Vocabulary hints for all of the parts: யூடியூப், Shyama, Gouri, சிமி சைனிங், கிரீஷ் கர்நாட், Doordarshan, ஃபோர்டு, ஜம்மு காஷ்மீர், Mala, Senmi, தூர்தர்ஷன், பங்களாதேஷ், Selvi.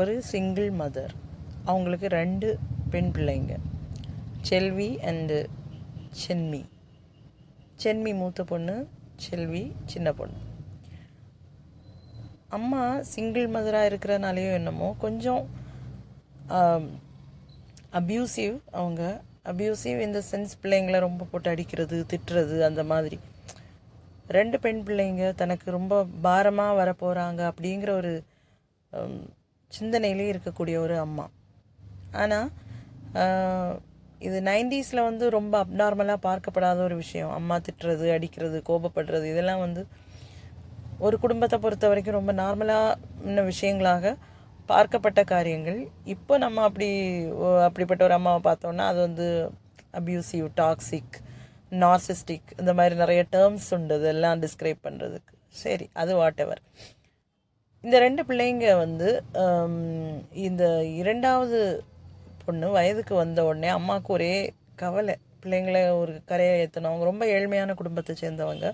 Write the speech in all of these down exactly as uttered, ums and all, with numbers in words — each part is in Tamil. ஒரு சிங்கிள் மதர். அவங்களுக்கு ரெண்டு பெண் பிள்ளைங்க, செல்வி அண்டு சென்மி. சென்மி மூத்த பொண்ணு, செல்வி சின்ன பொண்ணு. அம்மா சிங்கிள் மதராக இருக்கிறனாலேயும் என்னமோ கொஞ்சம் அப்யூசிவ். அவங்க அப்யூசிவ் இந்த சென்ஸ், பிள்ளைங்களை ரொம்ப போட்டு அடிக்கிறது, திட்டுறது, அந்த மாதிரி. ரெண்டு பெண் பிள்ளைங்க தனக்கு ரொம்ப பாரமாக வரப்போகிறாங்க அப்படிங்கிற ஒரு சிந்தனையிலே இருக்கக்கூடிய ஒரு அம்மா. ஆனால் இது நைன்டீஸில் வந்து ரொம்ப அப்நார்மலாக பார்க்கப்படாத ஒரு விஷயம். அம்மா திட்டுறது, அடிக்கிறது, கோபப்படுறது, இதெல்லாம் வந்து ஒரு குடும்பத்தை பொறுத்த வரைக்கும் ரொம்ப நார்மலான விஷயங்களாக பார்க்கப்பட்ட காரியங்கள். இப்போ நம்ம அப்படி அப்படிப்பட்ட ஒரு அம்மாவை பார்த்தோன்னா அது வந்து அப்யூசிவ், டாக்ஸிக், நார்சிஸ்டிக், இந்த மாதிரி நிறைய டேர்ம்ஸ் உண்டு இதெல்லாம் டிஸ்கிரைப் பண்ணுறதுக்கு. சரி, அது வாட் எவர். இந்த ரெண்டு பிள்ளைங்க வந்து இந்த இரண்டாவது பொண்ணு வயதுக்கு வந்த உடனே அம்மாவுக்கு ஒரே கவலை. பிள்ளைங்களை ஒரு கரையை ஏற்றினவங்க, ரொம்ப ஏழ்மையான குடும்பத்தை சேர்ந்தவங்க,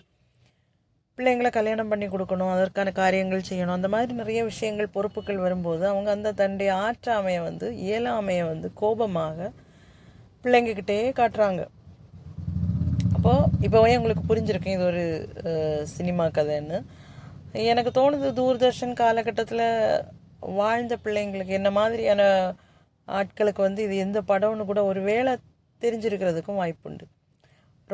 பிள்ளைங்களை கல்யாணம் பண்ணி கொடுக்கணும், அதற்கான காரியங்கள் செய்யணும், அந்த மாதிரி நிறைய விஷயங்கள், பொறுப்புகள் வரும்போது அவங்க அந்த தன்னுடைய ஆற்றாமையை வந்து இயலாமையை வந்து கோபமாக பிள்ளைங்கக்கிட்டே காட்டுறாங்க. அப்போது இப்போவே உங்களுக்கு புரிஞ்சிருக்கேன் இது ஒரு சினிமா கதைன்னு. எனக்கு தோணுது தூர்தர்ஷன் காலகட்டத்தில் வாழ்ந்த பிள்ளைங்களுக்கு, என்ன மாதிரியான ஆட்களுக்கு வந்து இது எந்த படம்னு கூட ஒரு வேளை தெரிஞ்சிருக்கிறதுக்கும் வாய்ப்புண்டு.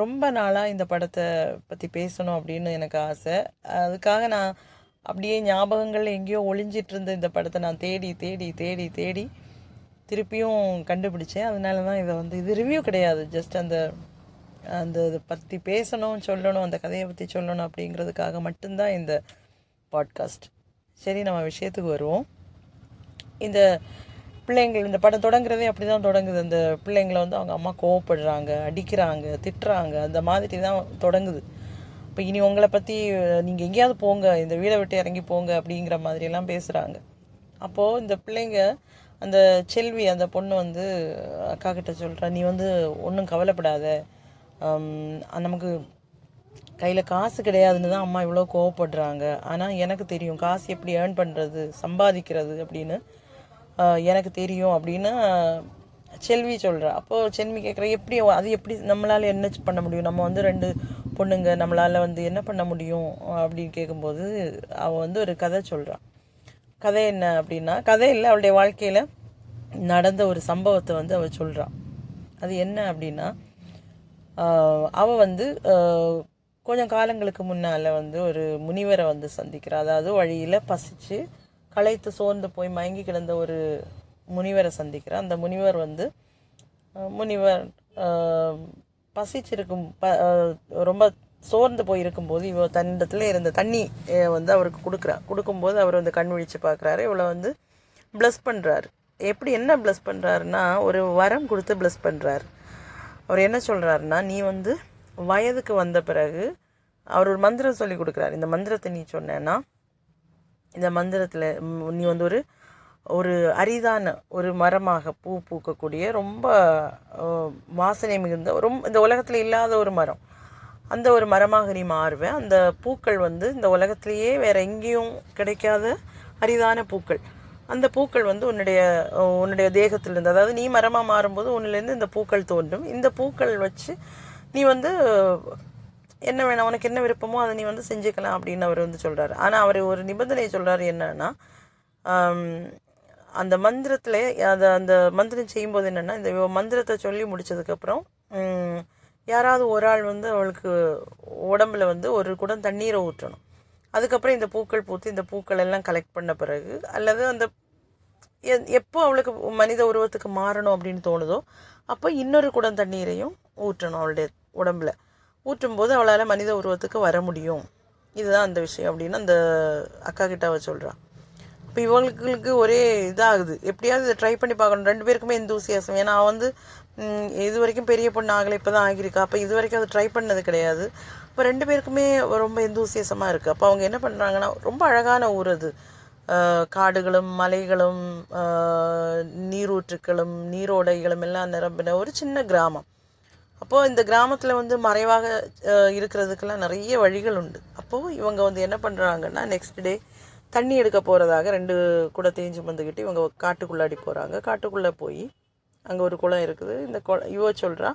ரொம்ப நாளாக இந்த படத்தை பற்றி பேசணும் அப்படின்னு எனக்கு ஆசை. அதுக்காக நான் அப்படியே ஞாபகங்கள் எங்கேயோ ஒளிஞ்சிட்ருந்த இந்த படத்தை நான் தேடி தேடி தேடி தேடி திருப்பியும் கண்டுபிடிச்சேன். அதனால தான் இதை வந்து, இது ரிவ்யூ கிடையாது, ஜஸ்ட் அந்த அந்த இதை பற்றி பேசணும், சொல்லணும், அந்த கதையை பற்றி சொல்லணும் அப்படிங்கிறதுக்காக மட்டும்தான் இந்த பாட்காஸ்ட். சரி, நம்ம விஷயத்துக்கு வருவோம். இந்த பிள்ளைங்கள், இந்த படம் தொடங்குறதே அப்படி தான் தொடங்குது. அந்த பிள்ளைங்களை வந்து அவங்க அம்மா கோவப்படுறாங்க, அடிக்கிறாங்க, திட்டுறாங்க, அந்த மாதிரி தான் தொடங்குது. இப்போ இனி உங்களை பற்றி நீங்கள் எங்கேயாவது போங்க, இந்த வீடை விட்டு இறங்கி போங்க அப்படிங்கிற மாதிரியெல்லாம் பேசுகிறாங்க. அப்போது இந்த பிள்ளைங்க, அந்த செல்வி அந்த பொண்ணு வந்து அக்கா கிட்ட சொல்கிறா, நீ வந்து ஒன்றும் கவலைப்படாத, நமக்கு கையில் காசு கிடையாதுன்னு தான் அம்மா இவ்வளோ கோவப்படுறாங்க, ஆனால் எனக்கு தெரியும் காசு எப்படி ஏர்ன் பண்ணுறது, சம்பாதிக்கிறது அப்படின்னு எனக்கு தெரியும் அப்படின்னு செல்வி சொல்கிறா. அப்போது செல்வி கேட்குற, எப்படி அது எப்படி நம்மளால் என்ன பண்ண முடியும், நம்ம வந்து ரெண்டு பொண்ணுங்க, நம்மளால் வந்து என்ன பண்ண முடியும் அப்படின்னு கேட்கும்போது அவள் வந்து ஒரு கதை சொல்கிறா. கதை என்ன அப்படின்னா, கதை இல்லை, அவளுடைய வாழ்க்கையில் நடந்த ஒரு சம்பவத்தை வந்து அவள் சொல்கிறா. அது என்ன அப்படின்னா, அவள் வந்து கொஞ்சம் காலங்களுக்கு முன்னால் வந்து ஒரு முனிவரை வந்து சந்திக்கிறா. அதாவது வழியில் பசிச்சு களைத்து சோர்ந்து போய் மயங்கி கிடந்த ஒரு முனிவரை சந்திக்கிறா. அந்த முனிவர் வந்து முனிவர் பசிச்சிருக்கும், ப ரொம்ப சோர்ந்து போயிருக்கும்போது இவ தன்னிடத்துல இருந்த தண்ணி வந்து அவருக்கு கொடுக்குறா. கொடுக்கும்போது அவர் வந்து கண் விழித்து பார்க்குறாரு, இவளை வந்து ப்ளஸ் பண்ணுறாரு. எப்படி, என்ன ப்ளஸ் பண்ணுறாருன்னா, ஒரு வரம் கொடுத்து ப்ளஸ் பண்ணுறாரு. அவர் என்ன சொல்கிறாருன்னா, நீ வந்து வயதுக்கு வந்த பிறகு, அவர் ஒரு மந்திரம் சொல்லி கொடுக்குறாரு, இந்த மந்திரத்தை நீ சொன்னேன்னா, இந்த மந்திரத்தில் நீ வந்து ஒரு ஒரு அரிதான ஒரு மரமாக, பூ பூக்கக்கூடிய, ரொம்ப வாசனை மிகுந்த, ரொம்ப இந்த உலகத்தில் இல்லாத ஒரு மரம், அந்த ஒரு மரமாக நீ மாறுவேன். அந்த பூக்கள் வந்து இந்த உலகத்திலேயே வேறு எங்கேயும் கிடைக்காத அரிதான பூக்கள், அந்த பூக்கள் வந்து உன்னுடைய உன்னுடைய தேகத்திலேருந்து, அதாவது நீ மரமாக மாறும்போது உன்னிலேருந்து இந்த பூக்கள் தோன்றும். இந்த பூக்கள் வச்சு நீ வந்து என்ன வேணும், உனக்கு என்ன விருப்பமோ அதை நீ வந்து செஞ்சுக்கலாம் அப்படின்னு அவர் வந்து சொல்கிறாரு. ஆனால் அவர் ஒரு நிபந்தனை சொல்கிறாரு, என்னன்னா, அந்த மந்திரத்தில் அதை அந்த மந்திரம் செய்யும்போது என்னென்னா, இந்த மந்திரத்தை சொல்லி முடித்ததுக்கப்புறம் யாராவது ஒரு ஆள் வந்து அவளுக்கு உடம்புல வந்து ஒரு குடம் தண்ணீரை ஊற்றணும். அதுக்கப்புறம் இந்த பூக்கள் பூத்து இந்த பூக்கள் எல்லாம் கலெக்ட் பண்ண பிறகு, அல்லது அந்த எப்போ அவளுக்கு மனித உருவத்துக்கு மாறணும் அப்படின்னு தோணுதோ அப்போ இன்னொரு குடம் தண்ணீரையும் ஊற்றணும் அவளுடைய உடம்புல. ஊற்றும்போது அவளால் மனித உருவத்துக்கு வர முடியும். இதுதான் அந்த விஷயம் அப்படின்னு அந்த அக்கா கிட்ட அவள் சொல்கிறாள். இப்போ இவங்களுக்கு ஒரே இதாகுது, எப்படியாவது இதை ட்ரை பண்ணி பார்க்கணும். ரெண்டு பேருக்குமே எந்தூசியாசம். ஏன்னா அவள் வந்து இது வரைக்கும் பெரிய பொண்ணு ஆகலை, இப்போ தான் ஆகியிருக்கா, அப்போ இது வரைக்கும் அதை ட்ரை பண்ணது கிடையாது. இப்போ ரெண்டு பேருக்குமே ரொம்ப எந்தூசியாசமாக இருக்குது. அப்போ அவங்க என்ன பண்ணுறாங்கன்னா, ரொம்ப அழகான ஊர் அது, காடுகளும் மலைகளும் நீரூற்றுக்களும் நீரோடைகளும் எல்லாம் நிரம்பின ஒரு சின்ன கிராமம். அப்போது இந்த கிராமத்தில் வந்து மறைவாக இருக்கிறதுக்கெல்லாம் நிறைய வழிகள் உண்டு. அப்போது இவங்க வந்து என்ன பண்ணுறாங்கன்னா, நெக்ஸ்ட் டே தண்ணி எடுக்க போகிறதாக ரெண்டு குடத்தையும் சுமந்துக்கிட்டு இவங்க காட்டுக்குள்ளாடி போகிறாங்க. காட்டுக்குள்ளே போய் அங்கே ஒரு குளம் இருக்குது. இந்த கொ இவ சொல்கிறா,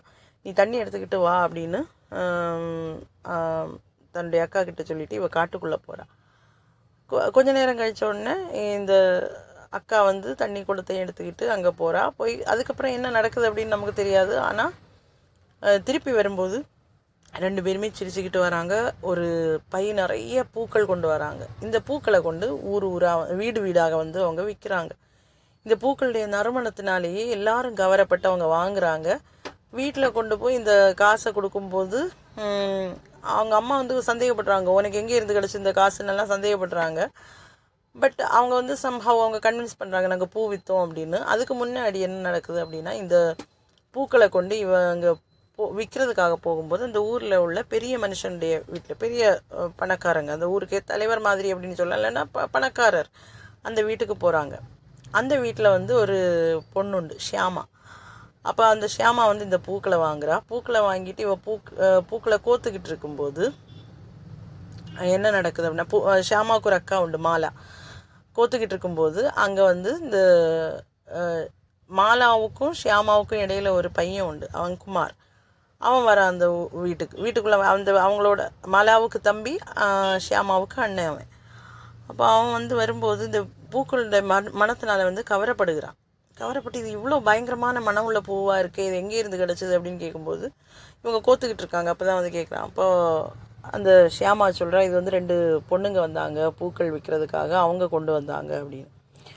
நீ தண்ணி எடுத்துக்கிட்டு வா அப்படின்னு தன்னுடைய அக்கா கிட்ட சொல்லிவிட்டு இவள் காட்டுக்குள்ளே போகிறாள். கொஞ்ச நேரம் கழித்த உடனே இந்த அக்கா வந்து தண்ணி குடத்தையும் எடுத்துக்கிட்டு அங்கே போகிறா. போய் அதுக்கப்புறம் என்ன நடக்குது அப்படின்னு நமக்கு தெரியாது. ஆனால் திருப்பி வரும்போது ரெண்டு பேருமே சிரிச்சுக்கிட்டு வராங்க. ஒரு பை நிறைய பூக்கள் கொண்டு வராங்க. இந்த பூக்களை கொண்டு ஊர் ஊராக வீடு வீடாக வந்து அவங்க விற்கிறாங்க. இந்த பூக்களுடைய நறுமணத்தினாலேயே எல்லாரும் கவரப்பட்டு அவங்க வாங்குகிறாங்க. வீட்டில் கொண்டு போய் இந்த காசை கொடுக்கும்போது அவங்க அம்மா வந்து சந்தேகப்படுறாங்க, உனக்கு எங்கே இருந்து கிடச்சி இந்த காசுன்னெல்லாம் சந்தேகப்படுறாங்க. பட் அவங்க வந்து சம்ஹவ் அவங்க கன்வின்ஸ் பண்ணுறாங்க, நாங்கள் பூ விற்றோம் அப்படின்னு. அதுக்கு முன்னாடி என்ன நடக்குது அப்படின்னா, இந்த பூக்களை கொண்டு இவங்க போ விற்கிறதுக்காக போகும்போது அந்த ஊரில் உள்ள பெரிய மனுஷனுடைய வீட்டில், பெரிய பணக்காரங்க, அந்த ஊருக்கே தலைவர் மாதிரி அப்படின்னு சொல்லலாம், இல்லைன்னா ப பணக்காரர் அந்த வீட்டுக்கு போகிறாங்க. அந்த வீட்டில் வந்து ஒரு பொண்ணுண்டு, ஷியாமா. அப்போ அந்த ஷியாமா வந்து இந்த பூக்களை வாங்குகிறா. பூக்களை வாங்கிட்டு இவள் பூக் பூக்களை கோத்துக்கிட்டு இருக்கும்போது என்ன நடக்குது அப்படின்னா, பூ ஷியாமாவுக்கு ஒரு அக்கா உண்டு, மாலா. கோத்துக்கிட்டு இருக்கும்போது அங்கே வந்து இந்த மாலாவுக்கும் ஷியாமாவுக்கும் இடையில் ஒரு பையன் உண்டு, அவன் குமார். அவன் வர அந்த வீட்டுக்கு வீட்டுக்குள்ளே அந்த அவங்களோட மாலாவுக்கு தம்பி, ஷியாமாவுக்கு அண்ணன் அவன். அப்போ அவன் வந்து வரும்போது இந்த பூக்களுடைய மண் மனத்தினால வந்து கவரப்படுகிறான். கவரப்பட்டு இது இவ்வளோ பயங்கரமான மனம் உள்ள பூவாக இருக்குது, இது எங்கே இருந்து கிடச்சிது அப்படின்னு கேட்கும்போது இவங்க கோத்துக்கிட்டு இருக்காங்க. அப்போ தான் வந்து கேட்குறான். அப்போது அந்த ஷியாமா சொல்கிறா, இது வந்து ரெண்டு பொண்ணுங்க வந்தாங்க பூக்கள் விற்கிறதுக்காக, அவங்க கொண்டு வந்தாங்க அப்படின்னு.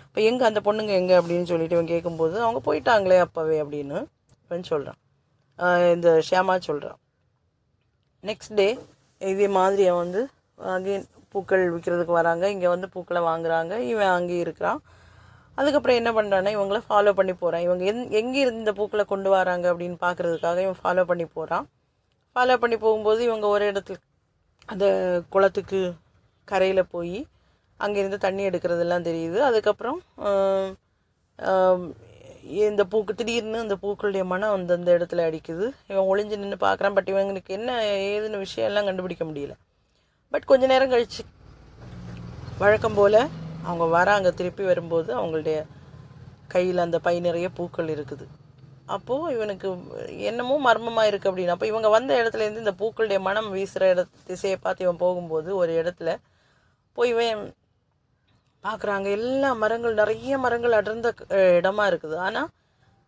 இப்போ எங்கே அந்த பொண்ணுங்க எங்கே அப்படின்னு சொல்லிட்டு இவன் கேட்கும்போது, அவங்க போயிட்டாங்களே அப்போவே அப்படின்னு இவன் சொல்கிறான், இந்த ஷியாமா சொல்கிறான். நெக்ஸ்ட் டே இதே மாதிரி அவன் வந்து அங்கேயும் பூக்கள் விற்கிறதுக்கு வராங்க, இங்கே வந்து பூக்களை வாங்குகிறாங்க, இவன் அங்கேயும் இருக்கிறான். அதுக்கப்புறம் என்ன பண்ணுறான்னா, இவங்கள ஃபாலோ பண்ணி போகிறான். இவங்க எந் எங்கே இருந்து இந்த பூக்களை கொண்டு வராங்க அப்படின்னு பார்க்குறதுக்காக இவன் ஃபாலோ பண்ணி போகிறான். ஃபாலோ பண்ணி போகும்போது இவங்க ஒரு இடத்துல அந்த குளத்துக்கு கரையில் போய் அங்கேருந்து தண்ணி எடுக்கிறதெல்லாம் தெரியுது. அதுக்கப்புறம் இந்த பூக்கு திடீர்னு அந்த பூக்களுடைய மனம் வந்து அந்த இடத்துல அடிக்குது. இவன் ஒளிஞ்சு நின்று பார்க்குறான். பட் இவங்களுக்கு என்ன ஏதுன்னு விஷயம்லாம் கண்டுபிடிக்க முடியல. பட் கொஞ்ச நேரம் கழிச்சு வழக்கம் போல் அவங்க வராங்க. திருப்பி வரும்போது அவங்களுடைய கையில் அந்த பை நிறைய பூக்கள் இருக்குது. அப்போது இவனுக்கு என்னமோ மர்மமாக இருக்குது அப்படின்னு. அப்போ இவங்க வந்த இடத்துலேருந்து இந்த பூக்களுடைய மனம் வீசுகிற இட திசையை பார்த்து இவன் போகும்போது ஒரு இடத்துல போய் இவன் பார்க்குறாங்க. எல்லா மரங்கள், நிறைய மரங்கள் அடர்ந்த இடமா இருக்குது. ஆனால்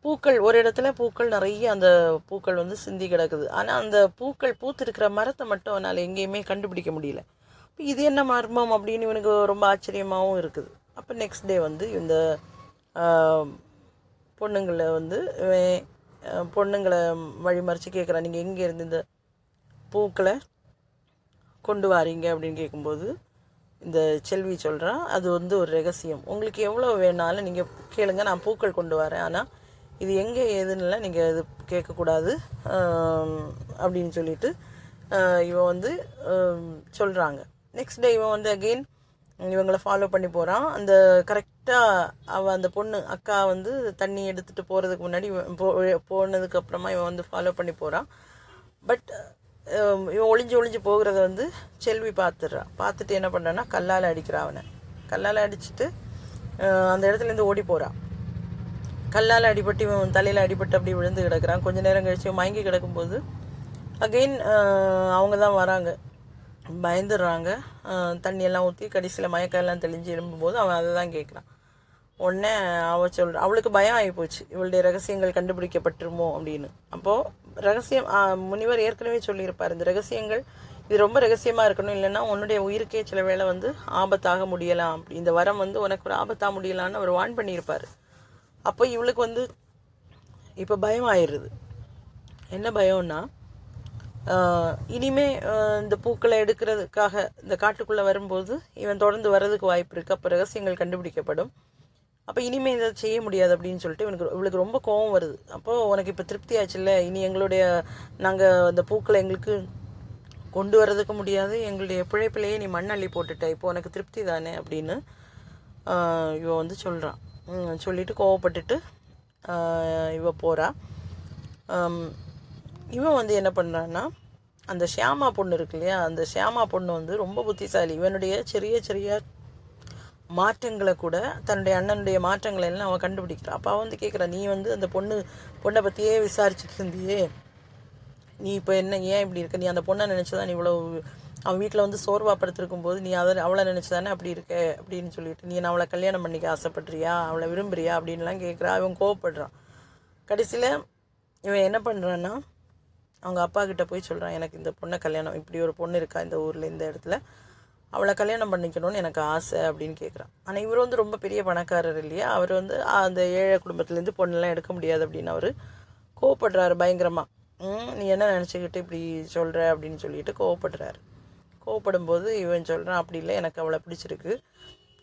பூக்கள் ஒரு இடத்துல பூக்கள் நிறைய, அந்த பூக்கள் வந்து சிந்தி கிடக்குது. ஆனால் அந்த பூக்கள் பூத்திருக்கிற மரத்தை மட்டும் அவனால் எங்கேயுமே கண்டுபிடிக்க முடியல. இப்போ இது என்ன மர்மம் அப்படின்னு இவனுக்கு ரொம்ப ஆச்சரியமாகவும் இருக்குது. அப்போ நெக்ஸ்ட் டே வந்து இந்த பொண்ணுங்களை வந்து பொண்ணுங்களை வழிமறித்து கேட்குறான், நீங்கள் எங்கே இருந்து இந்த பூக்களை கொண்டு வாரீங்க அப்படின்னு கேட்கும்போது இந்த செல்வி சொல்கிறான், அது வந்து ஒரு ரகசியம், உங்களுக்கு எவ்வளோ வேணாலும் நீங்கள் கேளுங்க, நான் பூக்கள் கொண்டு வரேன், ஆனால் இது எங்கே ஏதுன்னுலாம் நீங்கள் இது கேட்கக்கூடாது அப்படின்னு சொல்லிட்டு இவன் வந்து சொல்கிறாங்க. நெக்ஸ்ட் டே இவன் வந்து அகெயின் இவங்களை ஃபாலோ பண்ணி போகிறான். அந்த கரெக்டாக அவன் அந்த பொண்ணு அக்கா வந்து தண்ணி எடுத்துகிட்டு போகிறதுக்கு முன்னாடி போ போனதுக்கப்புறமா இவன் வந்து ஃபாலோ பண்ணி போகிறான். பட் இவன் ஒளிஞ்சு ஒளிஞ்சு போகிறத வந்து செல்வி பார்த்துடுறான். பார்த்துட்டு என்ன பண்ணுறான்னா, கல்லால் அடிக்கிறான் அவனை. கல்லால் அடிச்சுட்டு அந்த இடத்துலேருந்து ஓடி போகிறான். கல்லால் அடிபட்டு இவன் தலையில் அடிபட்டு அப்படி விழுந்து கிடக்கிறான். கொஞ்சம் நேரம் கழிச்சு இவன் மயங்கி கிடக்கும்போது அகெயின் அவங்க தான் வராங்க. பயந்துடுறாங்க. தண்ணியெல்லாம் ஊற்றி கடைசியில் மயக்கெல்லாம் தெளிஞ்சு எழும்பும்போது அவன் அதை தான் கேட்குறான். உடனே அவள் சொல் அவளுக்கு பயம் ஆகி போச்சு, இவளுடைய ரகசியங்கள் கண்டுபிடிக்கப்பட்டுருமோ அப்படின்னு. அப்போது ரகசியம் முனிவர் ஏற்கனவே சொல்லியிருப்பார், இந்த ரகசியங்கள் இது ரொம்ப ரகசியமாக இருக்கணும், இல்லைன்னா உன்னுடைய உயிருக்கே சில வேளை வந்து ஆபத்தாக முடியலாம், அப்படி இந்த வரம் வந்து உனக்கு ஒரு ஆபத்தாக முடியலான்னு அவர் வார்ன் பண்ணியிருப்பார். அப்போ இவளுக்கு வந்து இப்போ பயம் ஆயிடுது. என்ன பயம்னா, இனிமே இந்த பூக்களை எடுக்கிறதுக்காக இந்த காட்டுக்குள்ளே வரும்போது இவன் தொடர்ந்து வர்றதுக்கு வாய்ப்பு இருக்குது, அப்போ ரகசியங்கள் கண்டுபிடிக்கப்படும், அப்போ இனிமேல் இதை செய்ய முடியாது அப்படின்னு சொல்லிட்டு இவனுக்கு இவளுக்கு ரொம்ப கோபம் வருது. அப்போது உனக்கு இப்போ திருப்தி ஆச்சு இல்லை, இனி எங்களுடைய நாங்கள் அந்த பூக்களை எங்களுக்கு கொண்டு வர்றதுக்கு முடியாது, எங்களுடைய பிழைப்பிலையே நீ மண்ணள்ளி போட்டுட்ட, இப்போ உனக்கு திருப்தி தானே அப்படின்னு இவன் வந்து சொல்கிறான். சொல்லிவிட்டு கோவப்பட்டுட்டு இவன் போகிறா. இவன் வந்து என்ன பண்ணுறான்னா, அந்த ஷியாமா பொண்ணு இருக்கு இல்லையா, அந்த ஷியாமா பொண்ணு வந்து ரொம்ப புத்திசாலி. இவனுடைய சிறிய சிறிய மாற்றங்களை கூட தன்னுடைய அண்ணனுடைய மாற்றங்களை எல்லாம் அவன் கண்டுபிடிக்கிறான். அப்போ அவன் வந்து கேட்குறா, நீ வந்து அந்த பொண்ணு பொண்ணை பற்றியே விசாரிச்சுட்டு இருந்தியே, நீ இப்போ என்ன ஏன் இப்படி இருக்க, நீ அந்த பொண்ணை நினச்சிதான் நீ இவ்வளோ அவன் வீட்டில் வந்து சோர்வாப்படுத்திருக்கும் போது நீ அதை அவளை நினச்சிதானே அப்படி இருக்க அப்படின்னு சொல்லிட்டு, நீ நான் அவளை கல்யாணம் பண்ணிக்க ஆசைப்படுறியா, அவளை விரும்புறியா அப்படின்லாம் கேட்குறா. அவன் கோவப்படுறான். கடைசியில் இவன் என்ன பண்ணுறான்னா அவங்க அப்பா கிட்டே போய் சொல்கிறான், எனக்கு இந்த பொண்ணை கல்யாணம், இப்படி ஒரு பொண்ணு இருக்கா இந்த ஊரில் இந்த இடத்துல, அவளை கல்யாணம் பண்ணிக்கணும்னு எனக்கு ஆசை அப்படின்னு கேட்குறான். ஆனால் இவர் வந்து ரொம்ப பெரிய பணக்காரர் இல்லையா, அவர் வந்து அந்த ஏழை குடும்பத்துலேருந்து பொண்ணெல்லாம் எடுக்க முடியாது அப்படின்னு அவர் கோவப்படுறாரு பயங்கரமாக. நீ என்ன நினச்சிக்கிட்டு இப்படி சொல்கிற அப்படின்னு சொல்லிட்டு கோவப்படுறாரு. கோவப்படும்போது இவன் சொல்கிறான், அப்படி இல்லை எனக்கு அவளை பிடிச்சிருக்கு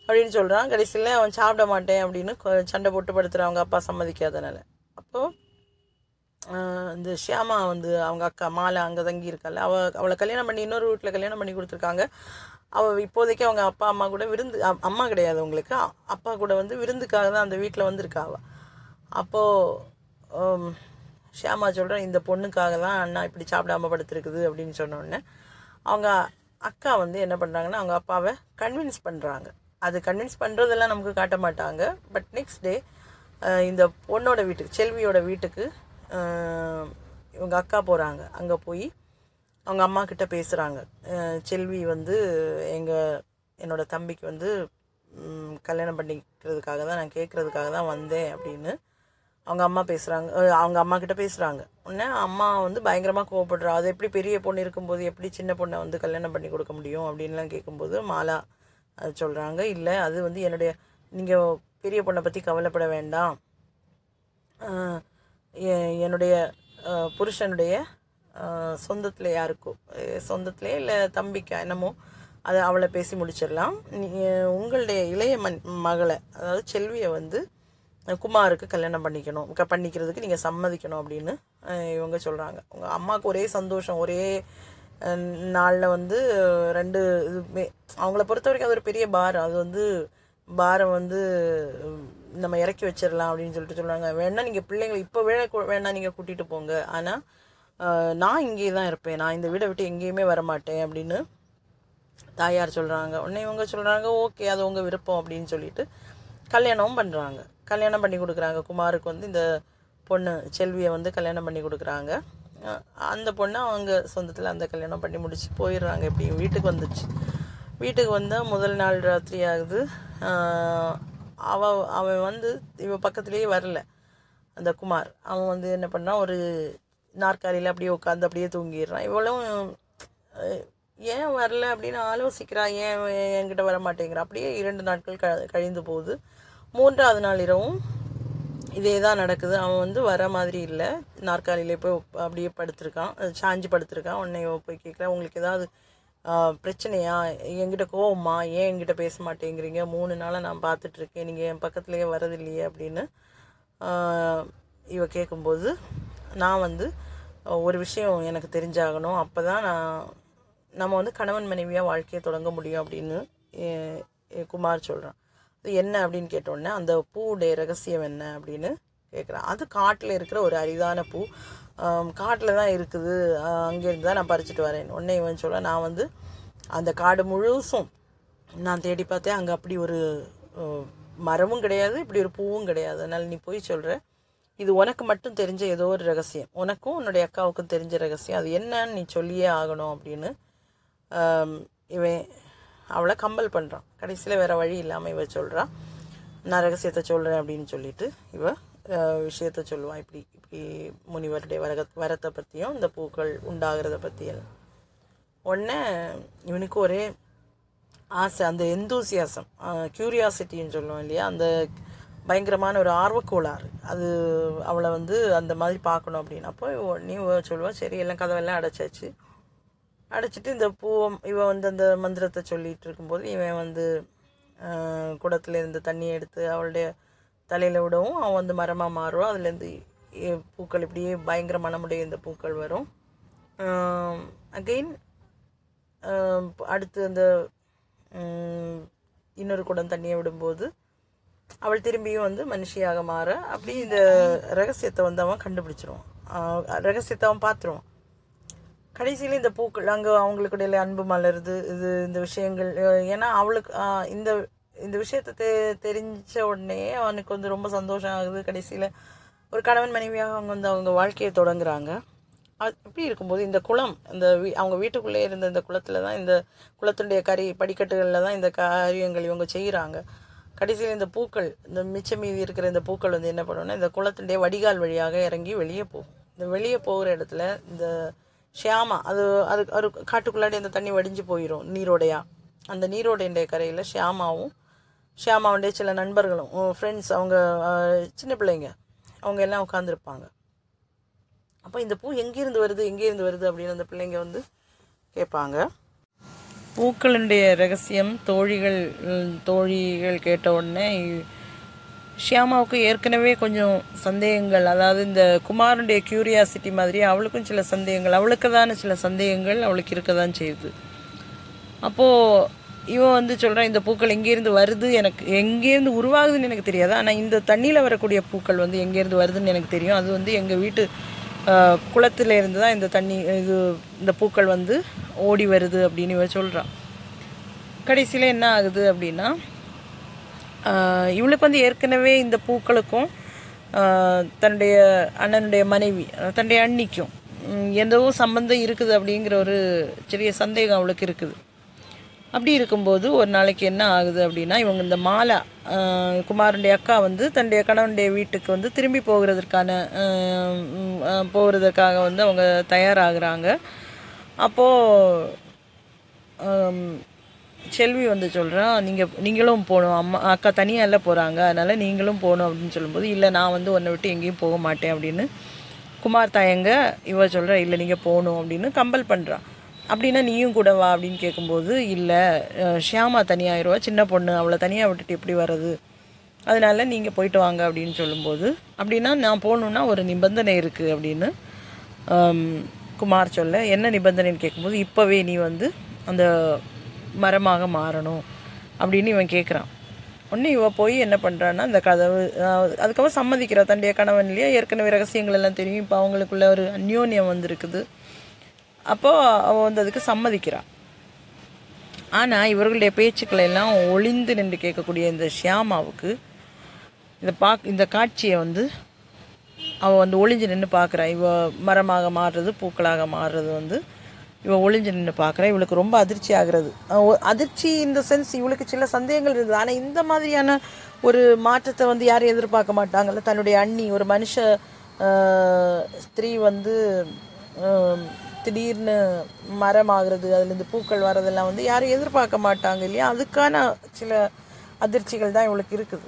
அப்படின்னு சொல்கிறான். கடைசியில் அவன் சாப்பிட மாட்டேன் அப்படின்னு சண்டை போட்டு படுத்துகிறான் அவங்க அப்பா சம்மதிக்காதனால. அப்போது இந்த ஷியாமா வந்து அவங்க அக்கா மாலை அங்கே தங்கி இருக்காள், அவள் அவளை கல்யாணம் பண்ணி இன்னொரு வீட்டில் கல்யாணம் பண்ணி கொடுத்துருக்காங்க. அவள் இப்போதைக்கு அவங்க அப்பா அம்மா கூட விருந்து, அம்மா கிடையாது அவங்களுக்கு, அப்பா கூட வந்து விருந்துக்காக தான் அந்த வீட்டில் வந்திருக்கா அவள். அப்போது ஷியாமா சொல்கிறேன், இந்த பொண்ணுக்காக தான் அண்ணா இப்படி சாப்பிடாம படுத்துருக்குது அப்படின்னு சொன்னோடனே அவங்க அக்கா வந்து என்ன பண்ணுறாங்கன்னா அவங்க அப்பாவை கன்வின்ஸ் பண்ணுறாங்க. அது கன்வின்ஸ் பண்ணுறதெல்லாம் நமக்கு காட்ட மாட்டாங்க. பட் நெக்ஸ்ட் டே இந்த பொண்ணோட வீட்டுக்கு, செல்வியோட வீட்டுக்கு இவங்க அக்கா போகிறாங்க. அங்கே போய் அவங்க அம்மா கிட்ட பேசுகிறாங்க, செல்வி வந்து எங்கள் என்னோடய தம்பிக்கு வந்து கல்யாணம் பண்ணிக்கிறதுக்காக தான் நான் கேட்குறதுக்காக தான் வந்தேன் அப்படின்னு அவங்க அம்மா பேசுகிறாங்க. அவங்க அம்மா கிட்ட பேசுகிறாங்க. உடனே அம்மா வந்து பயங்கரமாக கோவப்படுறா, அது எப்படி பெரிய பொண்ணு இருக்கும்போது எப்படி சின்ன பொண்ணை வந்து கல்யாணம் பண்ணி கொடுக்க முடியும் அப்படின்லாம் கேட்கும்போது மாலா சொல்கிறாங்க, இல்லை அது வந்து என்னுடைய, நீங்கள் பெரிய பொண்ணை பற்றி கவலைப்பட வேண்டாம், என்னுடைய புருஷனுடைய சொந்தத்தில் யாருக்கோ சொந்தத்திலே இல்லை தம்பிக்கா என்னமோ அதை அவளை பேசி முடிச்சிடலாம். உங்களுடைய இளைய மண் மகளை அதாவது செல்வியை வந்து குமாருக்கு கல்யாணம் பண்ணிக்கணும், க பண்ணிக்கிறதுக்கு நீங்கள் சம்மதிக்கணும் அப்படின்னு இவங்க சொல்கிறாங்க. அவங்க அம்மாவுக்கு ஒரே சந்தோஷம். ஒரே நாளில் வந்து ரெண்டு இதுமே அவங்கள பொறுத்த வரைக்கும் அது ஒரு பெரிய பாரம், அது வந்து பாரம் வந்து நம்ம இறக்கி வச்சிடலாம் அப்படின்னு சொல்லிட்டு சொல்கிறாங்க. வேணா நீங்கள் பிள்ளைங்களை இப்போ வேணா வேணா நீங்கள் கூட்டிகிட்டு போங்க, ஆனால் நான் இங்கே தான் இருப்பேன், நான் இந்த வீடை விட்டு எங்கேயுமே வரமாட்டேன் அப்படின்னு தாயார் சொல்கிறாங்க. உடனே இவங்க சொல்கிறாங்க, ஓகே அது உங்கள் விருப்பம் அப்படின்னு சொல்லிட்டு கல்யாணமும் பண்ணுறாங்க. கல்யாணம் பண்ணி கொடுக்குறாங்க. குமாருக்கு வந்து இந்த பொண்ணு செல்வியை வந்து கல்யாணம் பண்ணி கொடுக்குறாங்க. அந்த பொண்ணை அவங்க சொந்தத்தில் அந்த கல்யாணம் பண்ணி முடிச்சு போயிடுறாங்க. இப்படி வீட்டுக்கு வந்துச்சு. வீட்டுக்கு வந்தால் முதல் நாள் ராத்திரி ஆகுது. அவ அவன் வந்து இவன் பக்கத்துலேயே வரல அந்த குமார். அவன் வந்து என்ன பண்ணான், ஒரு நாற்காலியில் அப்படியே உட்காந்து அப்படியே தூங்கிடுறான். இவ்வளவும் ஏன் வரல அப்படின்னு ஆலோசிக்கிறான், ஏன் என்கிட்ட வர மாட்டேங்கிறான். அப்படியே இரண்டு நாட்கள் க கழிந்து போகுது. மூன்றாவது நாள் இரவும் இதே தான் நடக்குது. அவன் வந்து வர மாதிரி இல்லை, நாற்காலியிலே போய் அப்படியே படுத்திருக்கான், சாஞ்சு படுத்திருக்கான். உடனே போய் கேட்குறான், உங்களுக்கு ஏதாவது பிரச்சனையா, என்கிட்ட கோவமா, ஏன் என்கிட்ட பேச மாட்டேங்கிறீங்க, மூணு நாளாக நான் பார்த்துட்ருக்கேன், நீங்கள் என் பக்கத்துலேயே வரதில்லையே அப்படின்னு இவ கேட்கும்போது, நான் வந்து ஒரு விஷயம் எனக்கு தெரிஞ்சாகணும், அப்போ தான் நான் நம்ம வந்து கணவன் மனைவியாக வாழ்க்கையை தொடங்க முடியும் அப்படின்னு குமார் சொல்கிறான். அது என்ன அப்படின்னு கேட்டோடனே அந்த பூவுடைய ரகசியம் என்ன அப்படின்னு கேட்குறான். அது காட்டில் இருக்கிற ஒரு அரிதான பூ, காட்டில் தான் இருக்குது, அங்கேருந்து தான் நான் பறிச்சுட்டு வரேன். உடனே இவன் சொல்ல, நான் வந்து அந்த காடு முழுசும் நான் தேடி பார்த்தேன், அங்கே அப்படி ஒரு மரமும் கிடையாது, இப்படி ஒரு பூவும் கிடையாது, அதனால் நீ போய் சொல்கிற, இது உனக்கு மட்டும் தெரிஞ்ச ஏதோ ஒரு ரகசியம், உனக்கும் உன்னுடைய அக்காவுக்கும் தெரிஞ்ச ரகசியம், அது என்னன்னு நீ சொல்லியே ஆகணும் அப்படின்னு இவன் அவளை கம்பல் பண்ணுறான். கடைசியில் வேறு வழி இல்லாமல் இவ சொல்கிறான், நான் ரகசியத்தை சொல்கிறேன் அப்படின்னு சொல்லிட்டு இவ விஷயத்த சொல்லுவான். இப்படி இப்படி முனிவருடைய வரக வரத்தை பற்றியும் இந்த பூக்கள் உண்டாகிறத பற்றியும். உடனே இவனுக்கு ஒரே ஆசை, அந்த எந்தூசியாசம், க்யூரியாசிட்டின்னு சொல்லுவோம் இல்லையா, அந்த பயங்கரமான ஒரு ஆர்வக்கோளாறு, அது அவளை வந்து அந்த மாதிரி பார்க்கணும் அப்படின்னு. அப்போ உடனே இவ சொல்லுவாள், சரி எல்லாம் கதவெல்லாம் அடைச்சாச்சு. அடிச்சுட்டு இந்த பூவை இவன் வந்து அந்த மந்திரத்தை சொல்லிகிட்டு இருக்கும்போது இவன் வந்து குடத்துலேருந்து தண்ணியை எடுத்து அவளுடைய தலையில் விடவும் அவன் வந்து மரமாக மாறுவான். அதுலேருந்து பூக்கள் இப்படியே பயங்கர மனமுடைய இந்த பூக்கள் வரும். அகெயின் அடுத்து அந்த இன்னொரு குடம் தண்ணியை விடும்போது அவள் திரும்பியும் வந்து மனுஷியாக மாற, அப்படி இந்த ரகசியத்தை வந்து அவன் கண்டுபிடிச்சிருவான், ரகசியத்தை அவன் பார்த்துருவான். கடைசியில் இந்த பூக்கள் அங்கே அவங்களுக்குடைய அன்பு மலருது. இது இந்த விஷயங்கள் ஏன்னா அவளுக்கு இந்த இந்த விஷயத்தை தெ தெரிஞ்ச உடனே அவனுக்கு வந்து ரொம்ப சந்தோஷம் ஆகுது. கடைசியில் ஒரு கணவன் மனைவியாக அவங்க வந்து அவங்க வாழ்க்கையை தொடங்குறாங்க. அது இப்படி இருக்கும்போது இந்த குளம், இந்த வீ அவங்க வீட்டுக்குள்ளே இருந்த இந்த குளத்தில் தான், இந்த குளத்துடைய கறி படிக்கட்டுகளில் தான் இந்த காரியங்கள் இவங்க செய்கிறாங்க. கடைசியில் இந்த பூக்கள், இந்த மிச்ச மீதி இருக்கிற இந்த பூக்கள் வந்து என்ன பண்ணுவோன்னா இந்த குளத்துடைய வடிகால் வழியாக இறங்கி வெளியே போகும். இந்த வெளியே போகிற இடத்துல இந்த ஷியாமா அது அது ஒரு காட்டுக்குள்ளாடி அந்த தண்ணி வடிஞ்சு போயிடும் நீரோடையா. அந்த நீரோடைய கரையில் ஷியாமாவும் ஷியாமாவுடைய சில நண்பர்களும் ஃப்ரெண்ட்ஸ், அவங்க சின்ன பிள்ளைங்க, அவங்க எல்லாம் உட்காந்துருப்பாங்க. அப்போ இந்த பூ எங்கேருந்து வருது எங்கேருந்து வருது அப்படின்னு அந்த பிள்ளைங்க வந்து கேட்பாங்க. பூக்களுடைய ரகசியம் தோழிகள் தோழிகள் கேட்ட உடனே ஷியாமாவுக்கு ஏற்கனவே கொஞ்சம் சந்தேகங்கள், அதாவது இந்த குமாரனுடைய கியூரியாசிட்டி மாதிரி அவளுக்கும் சில சந்தேகங்கள், அவளுக்கு தானே சில சந்தேகங்கள் அவளுக்கு இருக்க தான் செய்யுது. அப்போது இவன் வந்து சொல்கிறான், இந்த பூக்கள் எங்கேருந்து வருது எனக்கு, எங்கேருந்து உருவாகுதுன்னு எனக்கு தெரியாது, ஆனால் இந்த தண்ணியில் வரக்கூடிய பூக்கள் வந்து எங்கேருந்து வருதுன்னு எனக்கு தெரியும். அது வந்து எங்கள் வீட்டு குளத்தில் இருந்து தான் இந்த தண்ணி இது இந்த பூக்கள் வந்து ஓடி வருது அப்படின்னு இவன் சொல்கிறான். கடைசியில் என்ன ஆகுது அப்படின்னா இவளுக்கு வந்து ஏற்கனவே இந்த பூக்களுக்கும் தன்னுடைய அண்ணனுடைய மனைவி தன்னுடைய அண்ணிக்கும் ஏதோ சம்பந்தம் இருக்குது அப்படிங்கிற ஒரு சிறிய சந்தேகம் அவளுக்கு இருக்குது. அப்படி இருக்கும்போது ஒரு நாளைக்கு என்ன ஆகுது அப்படின்னா இவங்க இந்த மாலா குமாரனுடைய அக்கா வந்து தன்னுடைய கணவனுடைய வீட்டுக்கு வந்து திரும்பி போகிறதுக்கான போகிறதுக்காக வந்து அவங்க தயாராகிறாங்க. அப்போது செல்வி வந்து சொல்கிறான், நீங்கள் நீங்களும் போகணும், அம்மா அக்கா தனியாக இல்லை போகிறாங்க, அதனால் நீங்களும் போகணும் அப்படின்னு சொல்லும்போது, இல்லை நான் வந்து உன்னை விட்டு எங்கேயும் போக மாட்டேன் அப்படின்னு குமார் தாயங்க இவ சொல்கிறா, இல்லை நீங்கள் போகணும் அப்படின்னு கம்பல் பண்ணுறான். அப்படின்னா நீயும் கூட வா அப்படின்னு கேட்கும்போது, இல்லை ஷியாமா தனியாகிடுவா, சின்ன பொண்ணு, அவளை தனியாக விட்டுட்டு எப்படி வர்றது, அதனால நீங்கள் போயிட்டு வாங்க அப்படின்னு சொல்லும்போது, அப்படின்னா நான் போகணுன்னா ஒரு நிபந்தனை இருக்குது அப்படின்னு குமார் சொல்ல, என்ன நிபந்தனைன்னு கேட்கும்போது, இப்போவே நீ வந்து அந்த மரமாக மாறணும் அப்படின்னு இவன் கேட்குறான். ஒன்று இவ போய் என்ன பண்ணுறான்னா அந்த கதவு அதுக்கப்புறம் சம்மதிக்கிறா. தன்னுடைய கணவன்லேயே ஏற்கனவே ரகசியங்கள் எல்லாம் தெரியும், இப்போ அவங்களுக்குள்ள ஒரு அந்யோன்யம் வந்திருக்குது. அப்போது அவள் வந்து அதுக்கு சம்மதிக்கிறாள். ஆனால் இவர்களுடைய பேச்சுக்களை எல்லாம் ஒளிந்து நின்று கேட்கக்கூடிய இந்த ஷியாமாவுக்கு இந்த பா இந்த காட்சியை வந்து அவள் வந்து ஒளிஞ்சு நின்று பார்க்குறா. இவள் மரமாக மாறுறது பூக்களாக மாறுறது வந்து இவள் ஒளிஞ்சு நின்று பார்க்குறா. இவளுக்கு ரொம்ப அதிர்ச்சி ஆகிறது. அதிர்ச்சி இந்த சென்ஸ் இவளுக்கு சில சந்தேகங்கள் இருந்தது, ஆனால் இந்த மாதிரியான ஒரு மாற்றத்தை வந்து யாரும் எதிர்பார்க்க மாட்டாங்கல்ல. தன்னுடைய அண்ணி ஒரு மனுஷ ஸ்திரீ வந்து திடீர்னு மரம் ஆகிறது, அதுலேருந்து பூக்கள் வர்றதெல்லாம் வந்து யாரும் எதிர்பார்க்க மாட்டாங்க இல்லையா. அதுக்கான சில அதிர்ச்சிகள் தான் இவளுக்கு இருக்குது.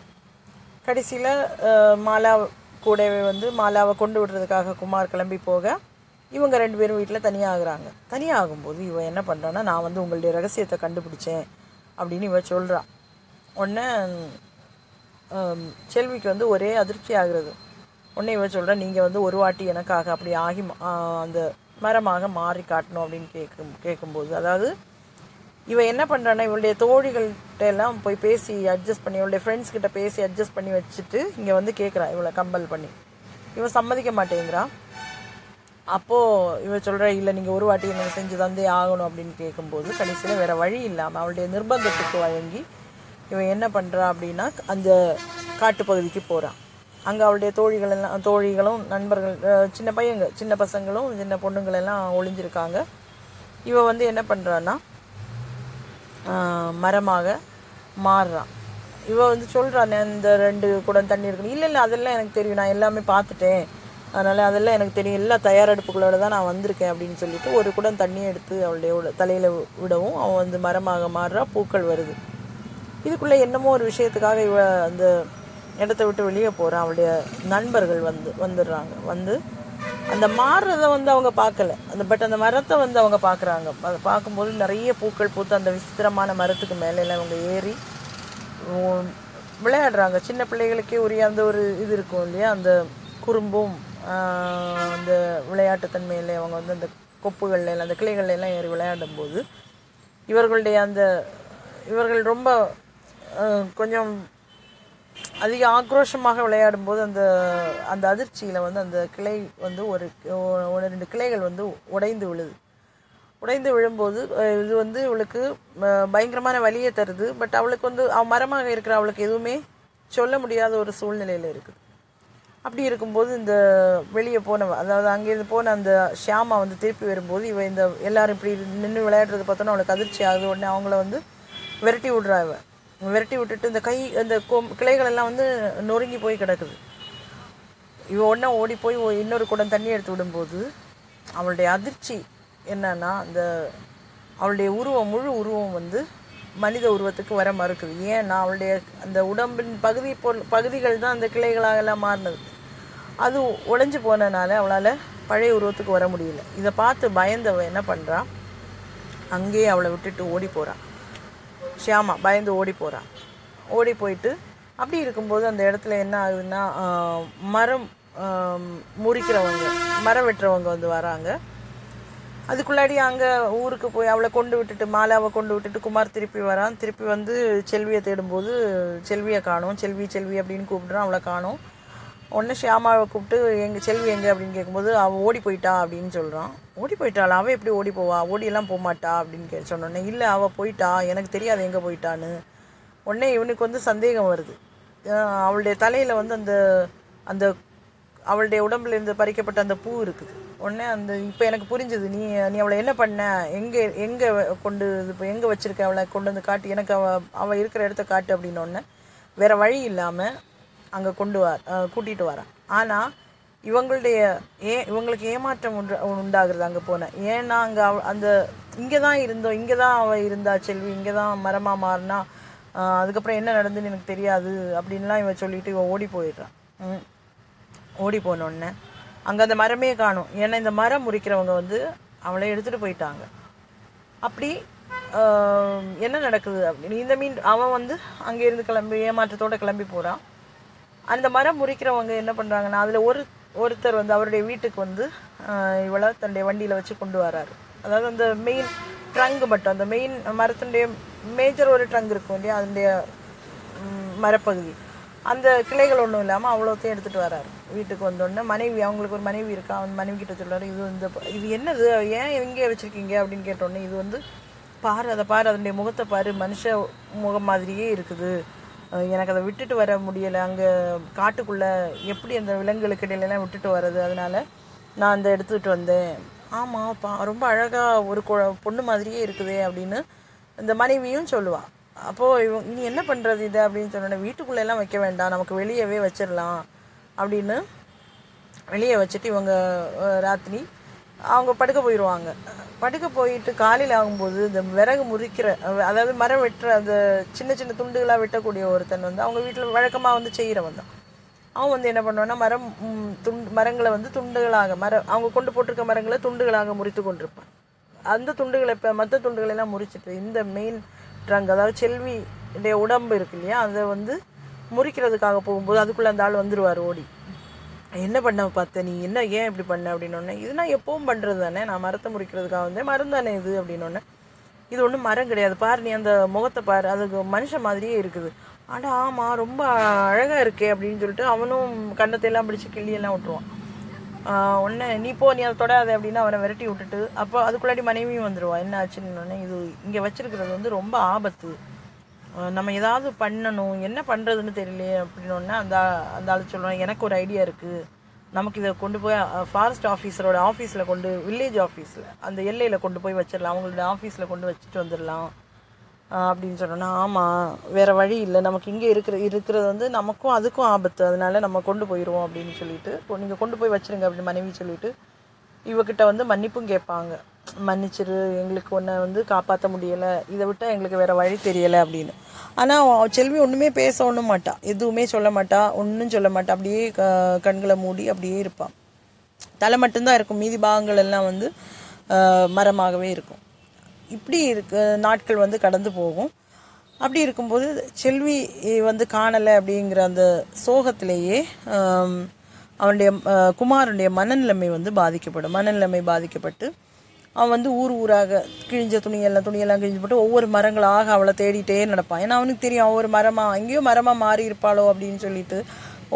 கடைசியில் மாலா கூடவே வந்து மாலாவை கொண்டு விடுறதுக்காக குமார் கிளம்பி போக இவங்க ரெண்டு பேரும் வீட்டில் தனியாகிறாங்க. தனியாகும்போது இவன் என்ன பண்ணுறான்னா, நான் வந்து உங்களுடைய ரகசியத்தை கண்டுபிடிச்சேன் அப்படின்னு இவன் சொல்கிறான். உடனே செல்விக்கு வந்து ஒரே அதிர்ச்சி ஆகிறது. உடனே இவன் சொல்கிறான், நீங்கள் வந்து ஒரு வாட்டி எனக்காக அப்படி ஆகி அந்த மரமாக மாறி காட்டணும் அப்படின்னு கேட்கும் கேட்கும்போது அதாவது இவன் என்ன பண்ணுறான்னா இவளுடைய தோழிகள்கிட்ட எல்லாம் போய் பேசி அட்ஜஸ்ட் பண்ணி இவளுடைய ஃப்ரெண்ட்ஸ்கிட்ட பேசி அட்ஜஸ்ட் பண்ணி வச்சுட்டு இங்கே வந்து கேட்குறான். இவளை கம்பல் பண்ணி இவன் சம்மதிக்க மாட்டேங்கிறான். அப்போது இவன் சொல்கிறா, இல்லை நீங்கள் ஒரு வாட்டி எனக்கு செஞ்சு தந்தே ஆகணும் அப்படின்னு கேட்கும்போது கடைசியில் வேறு வழி இல்லாமல் அவளுடைய நிர்பந்தத்துக்கு வழங்கி இவன் என்ன பண்ணுறா அப்படின்னா அந்த காட்டுப்பகுதிக்கு போகிறான். அங்கே அவளுடைய தோழிகள் எல்லாம் தோழிகளும் நண்பர்கள் சின்ன பையங்க சின்ன பசங்களும் சின்ன பொண்ணுங்களெல்லாம் ஒளிஞ்சிருக்காங்க. இவன் வந்து என்ன பண்ணுறான்னா மரமாக மாறுறான். இவன் வந்து சொல்கிறான், இந்த ரெண்டு குடம் தண்ணி இருக்குன்னு. இல்லை இல்லை அதெல்லாம் எனக்கு தெரியும், நான் எல்லாமே பார்த்துட்டேன், அதனால் அதெல்லாம் எனக்கு தெரியும், எல்லா தயாரெடுப்புகளோடு தான் நான் வந்திருக்கேன் அப்படின்னு சொல்லிட்டு ஒரு குடம் தண்ணியை எடுத்து அவளுடைய தலையில் விடவும் அவன் வந்து மரமாக மாறுறா. பூக்கள் வருது. இதுக்குள்ளே என்னமோ ஒரு விஷயத்துக்காக இவ அந்த இடத்த விட்டு வெளியே போகிறான். அவளுடைய நண்பர்கள் வந்து வந்துடுறாங்க. வந்து அந்த மாறுறதை வந்து அவங்க பார்க்கல, அந்த பட் அந்த மரத்தை வந்து அவங்க பார்க்குறாங்க. அதை பார்க்கும்போது நிறைய பூக்கள் பூத்து அந்த விசித்திரமான மரத்துக்கு மேலெல்லாம் அவங்க ஏறி விளையாடுறாங்க. சின்ன பிள்ளைகளுக்கே உரிய அந்த ஒரு இது இருக்கும் இல்லையா, அந்த குறும்பும் அந்த விளையாட்டுத்தன்மையிலே அவங்க வந்து அந்த கொப்புகள்லாம் அந்த கிளைகள்லாம் ஏறி விளையாடும் போது இவர்களுடைய அந்த இவர்கள் ரொம்ப கொஞ்சம் அதிக ஆக்ரோஷமாக விளையாடும்போது அந்த அந்த அதிர்ச்சியில் வந்து அந்த கிளை வந்து ஒரு ரெண்டு கிளைகள் வந்து உடைந்து விழுது. உடைந்து விழும்போது இது வந்து இவளுக்கு பயங்கரமான வலியை தருது. பட் அவளுக்கு வந்து அவ மரமாக இருக்கிற அவளுக்கு எதுவுமே சொல்ல முடியாத ஒரு சூழ்நிலையில் இருக்குது. அப்படி இருக்கும்போது இந்த வெளியே போன அதாவது அங்கேருந்து போன அந்த ஷியாமா வந்து திருப்பி வரும்போது இவ இந்த எல்லாரும் இப்படி நின்று விளையாடுறது பார்த்தோன்னா அவளுக்கு அதிர்ச்சி ஆகுது. உடனே அவங்கள வந்து விரட்டி விடுறா. இவ விரட்டி விட்டுட்டு இந்த கை இந்த கிளைகள் எல்லாம் வந்து நொறுங்கி போய் கிடக்குது. இவ உடனே ஓடி போய் இன்னொரு குடம் தண்ணி எடுத்து விடும்போது அவளுடைய அதிர்ச்சி என்னன்னா அந்த அவளுடைய உருவம் முழு உருவம் வந்து மனித உருவத்துக்கு வர மறுக்குது. ஏன்னா அவளுடைய அந்த உடம்பின் பகுதி பொருள் பகுதிகள் தான் அந்த கிளைகளாகலாம் மாறினது. அது உடைஞ்சு போனனால அவளால் பழைய உருவத்துக்கு வர முடியல. இதை பார்த்து பயந்தவ என்ன பண்ணுறா, அங்கேயே அவளை விட்டுட்டு ஓடி போகிறான். ஷியாமா பயந்து ஓடி போகிறான். ஓடி போயிட்டு அப்படி இருக்கும்போது அந்த இடத்துல என்ன ஆகுதுன்னா மரம் முறிக்கிறவங்க மரம் வெட்டுறவங்க வந்து வராங்க. அதுக்குள்ளாடி அங்கே ஊருக்கு போய் அவளை கொண்டு விட்டுட்டு மாலாவை கொண்டு விட்டுட்டு குமார் திருப்பி வரான். திருப்பி வந்து செல்வியை தேடும்போது செல்வியை காணோம். செல்வி செல்வி அப்படின்னு கூப்பிட்றான், அவளை காணோம். உடனே ஷியாமாவை கூப்பிட்டு எங்கள் செல்வி எங்கே அப்படின்னு கேட்கும்போது அவள் ஓடி போயிட்டா அப்படின்னு சொல்கிறான். ஓடி போயிட்டாள், அவள் எப்படி ஓடி போவா, ஓடியெல்லாம் போகமாட்டா அப்படின்னு கே சொன்னோடனே இல்லை அவள் போயிட்டா, எனக்கு தெரியாது எங்கே போயிட்டான்னு. உடனே இவனுக்கு வந்து சந்தேகம் வருது. அவளுடைய தலையில் வந்து அந்த அந்த அவளுடைய உடம்புலேருந்து பறிக்கப்பட்ட அந்த பூ இருக்குது. உடனே அந்த இப்போ எனக்கு புரிஞ்சுது, நீ நீ அவளை என்ன பண்ண, எங்கே எங்கே கொண்டு இப்போ எங்கே வச்சுருக்க, அவளை கொண்டு வந்து காட்டு, எனக்கு அவள் அவள் இருக்கிற இடத்த காட்டு அப்படின்னோடனே வேறு வழி இல்லாமல் அங்கே கொண்டு வர கூட்டிகிட்டு வரான். ஆனால் இவங்களுடைய ஏ இவங்களுக்கு ஏமாற்றம் உண்டு உண்டாகிறது அங்கே போனேன். ஏன்னா அங்கே அவ அந்த இங்கே தான் இருந்தோம், இங்கே தான் அவள் இருந்தா செல்வி, இங்கே தான் மரமாக மாறினா, அதுக்கப்புறம் என்ன நடந்துன்னு எனக்கு தெரியாது அப்படின்லாம் இவன் சொல்லிவிட்டு இவன் ஓடி போயிடுறான். ஓடி போனோடனே அங்கே அந்த மரமே காணும். ஏன்னா இந்த மரம் முறிக்கிறவங்க வந்து அவளை எடுத்துகிட்டு போயிட்டாங்க. அப்படி என்ன நடக்குது அப்படின்னு இந்த மீன் அவன் வந்து அங்கேருந்து கிளம்பி ஏமாற்றத்தோடு கிளம்பி போகிறான். அந்த மரம் முறிக்கிறவங்க என்ன பண்ணுறாங்கன்னா அதில் ஒரு ஒருத்தர் வந்து அவருடைய வீட்டுக்கு வந்து இவளை தன்னுடைய வண்டியில் வச்சு கொண்டு வராரு. அதாவது அந்த மெயின் ட்ரங்கு மட்டும் அந்த மெயின் மரத்தினுடைய மேஜர் ஒரு ட்ரங்க் இருக்கும் இல்லையா, அதனுடைய மரப்பகுதி அந்த கிளைகள் ஒன்றும் இல்லாமல் அவ்வளோத்தையும் எடுத்துகிட்டு வராரு. வீட்டுக்கு வந்தோடனே மனைவி அவங்களுக்கு ஒரு மனைவி இருக்கா, அவன் மனைவி கிட்ட சொல்கிறாரு இது இந்த இது என்னது, ஏன் எங்கே வச்சுருக்கீங்க அப்படின்னு கேட்டோடனே இது வந்து பாரு அதை பாரு, அதனுடைய முகத்தை பாரு, மனுஷ முகம் மாதிரியே இருக்குது, எனக்கு அதை விட்டுட்டு வர முடியலை, அங்கே காட்டுக்குள்ளே எப்படி அந்த விலங்குகளுக்கு இடையிலலாம் விட்டுட்டு வர்றது, அதனால் நான் அந்த எடுத்துகிட்டு வந்தேன். ஆமாம் பா ரொம்ப அழகாக ஒரு கொ பொண்ணு மாதிரியே இருக்குதே அப்படின்னு இந்த மனைவியும் சொல்லுவாள். அப்போது இவ நீ என்ன பண்ணுறது இது அப்படின்னு சொன்னோடனே வீட்டுக்குள்ளெல்லாம் வைக்க வேண்டாம், நமக்கு வெளியவே வச்சிடலாம் அப்படின்னு வெளியே வச்சுட்டு இவங்க ராத்திரி அவங்க படுக்க போயிடுவாங்க. படுக்க போயிட்டு காலையில் ஆகும்போது இந்த விறகு முறிக்கிற அதாவது மரம் வெட்டுற அந்த சின்ன சின்ன துண்டுகளாக வெட்டக்கூடிய ஒருத்தன் வந்து அவங்க வீட்டில் வழக்கமாக வந்து செய்கிறவன் தான். அவன் வந்து என்ன பண்ணுவான்னா மரம் துண்டு மரங்களை வந்து துண்டுகளாக மர அவங்க கொண்டு போட்டிருக்க மரங்களை துண்டுகளாக முறித்து கொண்டிருப்பான். அந்த துண்டுகளை இப்போ மற்ற துண்டுகளெல்லாம் முறிச்சிட்டு இந்த மெயின் ட்ரங்க் அதாவது செல்வியுடைய உடம்பு இருக்கு இல்லையா அதை வந்து முறிக்கிறதுக்காக போகும்போது அதுக்குள்ளே அந்த ஆள் வந்துடுவார் ஓடி. என்ன பண்ண பார்த்தேன், நீ என்ன ஏன் இப்படி பண்ண அப்படின்னோடனே இது நான் எப்பவும் பண்ணுறது தானே, நான் மரத்தை முறிக்கிறதுக்காக வந்தேன், மரம் தானே இது அப்படின்னோடனே இது ஒன்றும் மரம் கிடையாது பாரு, நீ அந்த முகத்தை பாரு, அதுக்கு மனுஷன் மாதிரியே இருக்குது, ஆடா ஆமாம் ரொம்ப அழகாக இருக்கே அப்படின்னு சொல்லிட்டு அவனும் கண்ணத்தையெல்லாம் பிடிச்சி கிள்ளியெல்லாம் விட்டுருவான். உடனே நீ போ நீ அதை தொடாது அப்படின்னு அவனை விரட்டி விட்டுட்டு அப்போ அதுக்குள்ளாடி மனைவியும் வந்துடுவான். என்ன ஆச்சுன்னொடனே இது இங்கே வச்சுருக்கிறது வந்து ரொம்ப ஆபத்து, நம்ம ஏதாவது பண்ணணும், என்ன பண்ணுறதுன்னு தெரியலையே அப்படின்னோடனே அந்த அந்த ஆள் சொல்கிறோம் எனக்கு ஒரு ஐடியா இருக்குது, நமக்கு இதை கொண்டு போய் ஃபாரஸ்ட் ஆஃபீஸரோட ஆஃபீஸில் கொண்டு வில்லேஜ் ஆஃபீஸில் அந்த எல்லையில் கொண்டு போய் வச்சிடலாம், அவங்களோட ஆஃபீஸில் கொண்டு வச்சுட்டு வந்துடலாம் அப்படின்னு சொன்னோன்னா ஆமாம் வேறு வழி இல்லை, நமக்கு இங்கே இருக்கிற இருக்கிறது வந்து நமக்கும் அதுக்கும் ஆபத்து, அதனால நம்ம கொண்டு போயிடுவோம் அப்படின்னு சொல்லிட்டு நீங்கள் கொண்டு போய் வச்சுருங்க அப்படின்னு மனைவி சொல்லிவிட்டு இவக்கிட்ட வந்து மன்னிப்பும் கேட்பாங்க. மன்னிச்சிரு எங்களுக்கு ஒன்றை வந்து காப்பாற்ற முடியலை, இதை விட்டால் எங்களுக்கு வேறு வழி தெரியலை அப்படின்னு. ஆனால் செல்வி ஒன்றுமே பேச ஒன்றும் மாட்டாள், எதுவுமே சொல்ல மாட்டா, ஒன்றும் சொல்ல மாட்டா, அப்படியே க கண்களை மூடி அப்படியே இருப்பான். தலை மட்டும்தான் இருக்கும், மீதி பாகங்கள் எல்லாம் வந்து மரமாகவே இருக்கும். இப்படி இருக்கு நாட்கள் வந்து கடந்து போகும். அப்படி இருக்கும்போது செல்வி வந்து காணலை அப்படிங்கிற அந்த சோகத்திலேயே அவனுடைய குமாரனுடைய மனநிலைமை வந்து பாதிக்கப்படும். மனநிலைமை பாதிக்கப்பட்டு அவன் வந்து ஊர் ஊராக கிழிஞ்ச துணியெல்லாம் துணியெல்லாம் கிழிஞ்சு போட்டு ஒவ்வொரு மரங்களாக அவளை தேடிட்டே நடப்பான். ஏன்னா அவனுக்கு தெரியும் ஒவ்வொரு மரமாக எங்கேயோ மரமாக மாறி இருப்பாளோ அப்படின்னு சொல்லிட்டு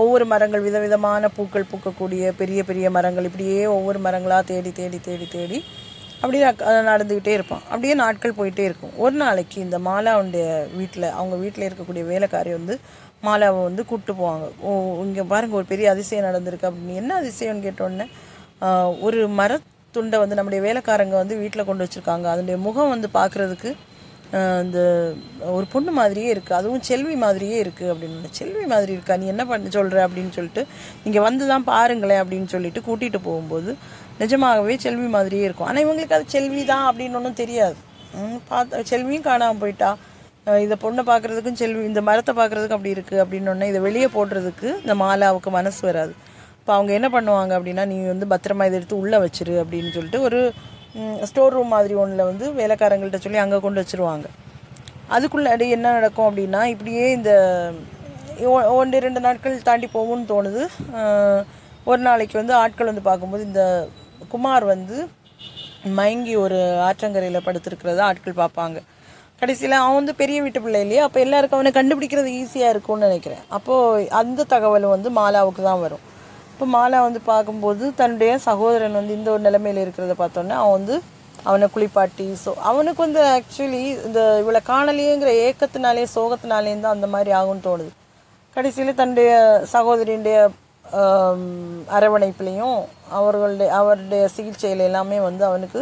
ஒவ்வொரு மரங்கள் விதவிதமான பூக்கள் பூக்கக்கூடிய பெரிய பெரிய மரங்கள் இப்படியே ஒவ்வொரு மரங்களாக தேடி தேடி தேடி தேடி அப்படியே நடந்துக்கிட்டே இருப்பான். அப்படியே நாட்கள் போயிட்டே இருக்கும். ஒரு நாளைக்கு இந்த மாலாவுடைய வீட்டில் அவங்க வீட்டில் இருக்கக்கூடிய வேலைக்காரி வந்து மாலாவை வந்து கூப்பிட்டு போவாங்க. ஓ இங்கே பாருங்கள் ஒரு பெரிய அதிசயம் நடந்திருக்கு அப்படின்னு. என்ன அதிசயம்னு கேட்டோடனே ஒரு மரத்துண்டை வந்து நம்முடைய வேலைக்காரங்க வந்து வீட்டில் கொண்டு வச்சுருக்காங்க. அதனுடைய முகம் வந்து பார்க்குறதுக்கு இந்த ஒரு பொண்ணு மாதிரியே இருக்குது, அதுவும் செல்வி மாதிரியே இருக்குது அப்படின்னு. செல்வி மாதிரி இருக்கா, நீ என்ன பண்ண சொல்கிற அப்படின்னு சொல்லிட்டு நீங்கள் வந்து தான் பாருங்களேன் அப்படின்னு சொல்லிட்டு கூட்டிகிட்டு போகும்போது நிஜமாகவே செல்வி மாதிரியே இருக்கும். ஆனால் இவங்களுக்கு அது செல்வி தான் அப்படின்னு ஒன்றும் தெரியாது. பார்த்தா செல்வியும் காணாமல் போயிட்டா. இதை பொண்ணை பார்க்குறதுக்கும் செல்வி இந்த மரத்தை பார்க்குறதுக்கு அப்படி இருக்குது அப்படின்னொன்னே இதை வெளியே போடுறதுக்கு இந்த மாலாவுக்கு மனசு வராது. இப்போ அவங்க என்ன பண்ணுவாங்க அப்படின்னா, நீ வந்து பத்திரமா இதை எடுத்து உள்ளே வச்சிரு அப்படின்னு சொல்லிட்டு ஒரு ஸ்டோர் ரூம் மாதிரி ஒன்றில் வந்து வேலைக்காரங்கள்ட்ட சொல்லி அங்கே கொண்டு வச்சுருவாங்க. அதுக்குள்ளே அடி என்ன நடக்கும் அப்படின்னா, இப்படியே இந்த ஒன்று ரெண்டு நாட்கள் தாண்டி போகும்னு தோணுது. ஒரு நாளைக்கு வந்து ஆட்கள் வந்து பார்க்கும்போது இந்த குமார் வந்து மயங்கி ஒரு ஆற்றங்கரையில் படுத்துருக்கிறத ஆட்கள் பார்ப்பாங்க. கடைசியில் அவன் வந்து பெரிய வீட்டு பிள்ளை இல்லையா, அப்போ எல்லாருக்கும் அவனை கண்டுபிடிக்கிறது ஈஸியாக இருக்கும்னு நினைக்கிறேன். அப்போது அந்த தகவலும் வந்து மாலாவுக்கு தான் வரும். இப்போ மாலா வந்து பார்க்கும்போது தன்னுடைய சகோதரன் வந்து இந்த ஒரு நிலைமையில் இருக்கிறத பார்த்தோன்னே அவன் வந்து அவனை குளிப்பாட்டி. ஸோ அவனுக்கு வந்து ஆக்சுவலி இந்த இவ்வளோ காணலையேங்கிற ஏக்கத்தினாலே சோகத்தினாலேயும் தான் அந்த மாதிரி ஆகும்னு தோணுது. கடைசியில் தன்னுடைய சகோதரியுடைய அரவணைப்புலேயும் அவர்களுடைய அவருடைய சிகிச்சையில் எல்லாமே வந்து அவனுக்கு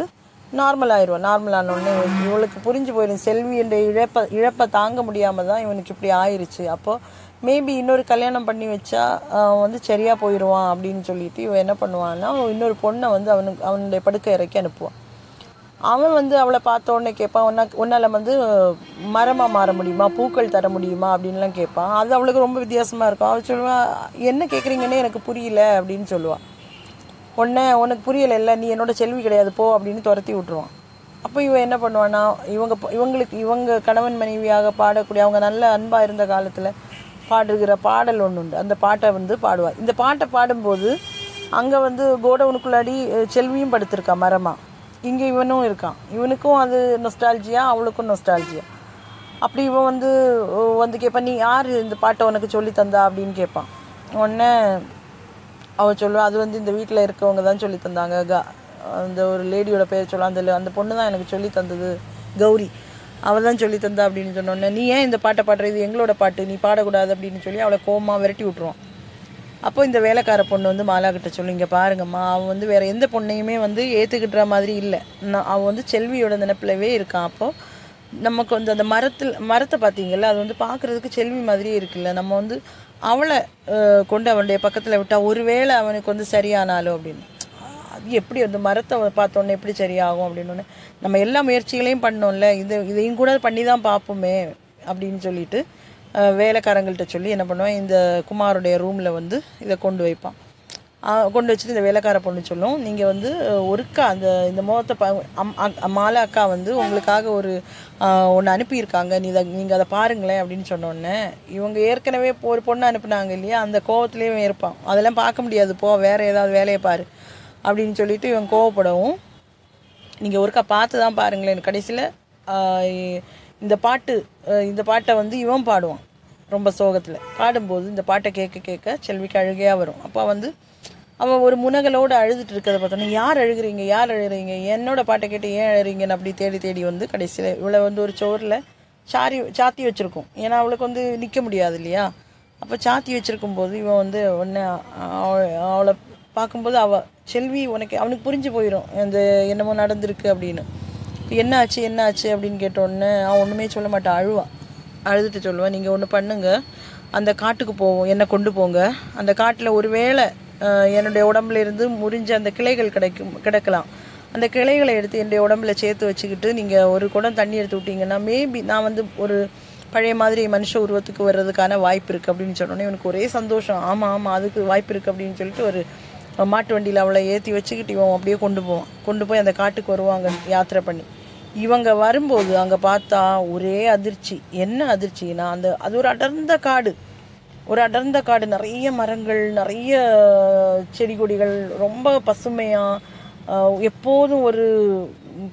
நார்மல் ஆயிடுவான். நார்மலானோடனே இவளுக்கு புரிஞ்சு போயிடும் செல்வியுடைய இழப்பை இழப்பை தாங்க முடியாமல் தான் இவனுக்கு இப்படி ஆயிடுச்சு. அப்போது மேபி இன்னொரு கல்யாணம் பண்ணி வச்சா அவன் வந்து சரியாக போயிடுவான் அப்படின்னு சொல்லிட்டு இவன் என்ன பண்ணுவான்னா, இன்னொரு பொண்ணை வந்து அவனுக்கு அவனுடைய படுக்கை இறக்கி அனுப்புவான். அவன் வந்து அவளை பார்த்த உடனே கேட்பான், ஒன்னா ஒன்னால் வந்து மரமாக மாற முடியுமா, பூக்கள் தர முடியுமா அப்படின்லாம் கேட்பான். அது அவளுக்கு ரொம்ப வித்தியாசமாக இருக்கும். அவள் சொல்லுவாள், என்ன கேட்குறீங்கன்னு எனக்கு புரியல அப்படின்னு சொல்லுவாள். உடனே உனக்கு புரியலை இல்லை, நீ என்னோட செல்வி கிடையாது போ அப்படின்னு துரத்தி விட்ருவான். அப்போ இவன் என்ன பண்ணுவான்னா, இவங்க இவங்களுக்கு இவங்க கணவன் மனைவியாக பாடக்கூடிய அவங்க நல்ல அன்பாக இருந்த காலத்தில் பாடுகிற பாடல் ஒன்று உண்டு. அந்த பாட்டை வந்து பாடுவாள். இந்த பாட்டை பாடும்போது அங்கே வந்து கோடவுனுக்குள்ளாடி செல்வியும் படுத்திருக்கா மரமாக. இங்கே இவனும் இருக்கான். இவனுக்கும் அது நொஸ்டால்ஜியா, அவளுக்கும் நொஸ்டால்ஜியா. அப்படி இவன் வந்து வந்து கேட்பான், நீ யார் இந்த பாட்டை உனக்கு சொல்லி தந்தா அப்படின்னு கேட்பான். உடனே அவள் சொல்லுவாள், அது வந்து இந்த வீட்டில் இருக்கவங்க தான் சொல்லி தந்தாங்க. க அந்த ஒரு லேடியோட பேர் சொல்லுவாள், அந்த அந்த பொண்ணு தான் எனக்கு சொல்லி தந்தது, கௌரி, அவள் தான் சொல்லி தந்தா அப்படின்னு சொன்னோடனே, நீ ஏன் இந்த பாட்டை பாடுற, இது எங்களோட பாட்டு, நீ பாடக்கூடாது அப்படின்னு சொல்லி அவளை கோமா விரட்டி விட்ருவான். அப்போ இந்த வேலைக்கார பொண்ணு வந்து மாலாக்கிட்ட சொல்லி, இங்கே பாருங்கம்மா, அவன் வந்து வேறு எந்த பொண்ணையுமே வந்து ஏற்றுக்கிட்டுற மாதிரி இல்லை, நான் அவன் வந்து செல்வியோட நினைப்பிலவே இருக்கான். அப்போது நமக்கு வந்து அந்த மரத்தில் மரத்தை பார்த்தீங்கல்ல, அது வந்து பார்க்குறதுக்கு செல்வி மாதிரியே இருக்குல்ல, நம்ம வந்து அவளை கொண்டு அவனுடைய பக்கத்தில் விட்டால் ஒருவேளை அவனுக்கு வந்து சரியானாலும் அப்படின்னு. அது எப்படி அந்த மரத்தை பார்த்தோன்னே எப்படி சரியாகும் அப்படின்னு, நம்ம எல்லா முயற்சிகளையும் பண்ணோம்ல, இது இதையும் கூட பண்ணி தான் பார்ப்போமே அப்படின்னு சொல்லிட்டு வேலைக்காரங்கள்ட்ட சொல்லி என்ன பண்ணுவேன், இந்த குமாருடைய ரூமில் வந்து இதை கொண்டு வைப்பான். கொண்டு வச்சுட்டு இந்த வேலைக்கார பொண்ணு சொல்லும், நீங்கள் வந்து ஒருக்கா அந்த இந்த முகத்தை பா மாலா அக்கா வந்து உங்களுக்காக ஒரு ஒன்று அனுப்பியிருக்காங்க, நீ இதை நீங்கள் அதை பாருங்களேன் அப்படின்னு சொன்னோடனே, இவங்க ஏற்கனவே ஒரு பொண்ணு அனுப்புனாங்க இல்லையா, அந்த கோவத்துலேயும் இருப்பான். அதெல்லாம் பார்க்க முடியாது போ, வேறு ஏதாவது வேலையை பாரு அப்படின்னு சொல்லிட்டு இவன் கோவப்படவும், நீங்கள் ஒருக்கா பார்த்து தான் பாருங்களேன். கடைசியில் இந்த பாட்டு இந்த பாட்டை வந்து இவன் பாடுவான். ரொம்ப சோகத்தில் பாடும்போது இந்த பாட்டை கேட்க கேட்க செல்விக்கு அழுகையாக வரும். அப்போ வந்து அவன் ஒரு முனகலோடு அழுதுட்டு இருக்கிறத பார்த்தோன்னா, யார் அழுகிறீங்க யார் அழுகிறீங்க, என்னோட பாட்டை கேட்டு ஏன் அழுகிறீங்கன்னு அப்படி தேடி தேடி வந்து கடைசியில் இவளை வந்து ஒரு சோரில் சாரி சாத்தி வச்சுருக்கும். ஏன்னா அவளுக்கு வந்து நிற்க முடியாது இல்லையா. அப்போ சாத்தி வச்சுருக்கும் போது இவன் வந்து ஒன்று அவளை பார்க்கும்போது அவள் செல்வி உனக்கு அவனுக்கு புரிஞ்சு போயிடும் இந்த என்னமோ நடந்திருக்கு அப்படின்னு. இப்போ என்ன ஆச்சு என்ன ஆச்சு அப்படின்னு கேட்டோடனே அவன் ஒன்றுமே சொல்ல மாட்டான், அழுவான். அழுதுட்டு சொல்லுவான், நீங்கள் ஒன்று பண்ணுங்க, அந்த காட்டுக்கு போவோம், என்னை கொண்டு போங்க, அந்த காட்டில் ஒரு வேளை என்னுடைய உடம்புலேருந்து முறிஞ்ச அந்த கிளைகள் கிடைக்கும் கிடைக்கலாம், அந்த கிளைகளை எடுத்து என்னுடைய உடம்புல சேர்த்து வச்சுக்கிட்டு நீங்கள் ஒரு குடம் தண்ணி எடுத்து விட்டிங்கன்னா மேபி நான் வந்து ஒரு பழைய மாதிரி மனுஷ உருவத்துக்கு வர்றதுக்கான வாய்ப்பு இருக்குது அப்படின்னு சொன்னோன்னே இவனுக்கு ஒரே சந்தோஷம். ஆமாம் ஆமாம் அதுக்கு வாய்ப்பு இருக்குது அப்படின்னு சொல்லிட்டு ஒரு மாட்டு வண்டியில் அவளை ஏற்றி வச்சுக்கிட்டு இவன் அப்படியே கொண்டு போவான். கொண்டு போய் அந்த காட்டுக்கு வருவாங்க யாத்திரை பண்ணி. இவங்க வரும்போது அங்கே பார்த்தா ஒரே அதிர்ச்சி. என்ன அதிர்ச்சின்னா, அந்த அது ஒரு அடர்ந்த காடு, ஒரு அடர்ந்த காடு, நிறைய மரங்கள், நிறைய செடி கொடிகள், ரொம்ப பசுமையாக, எப்போதும் ஒரு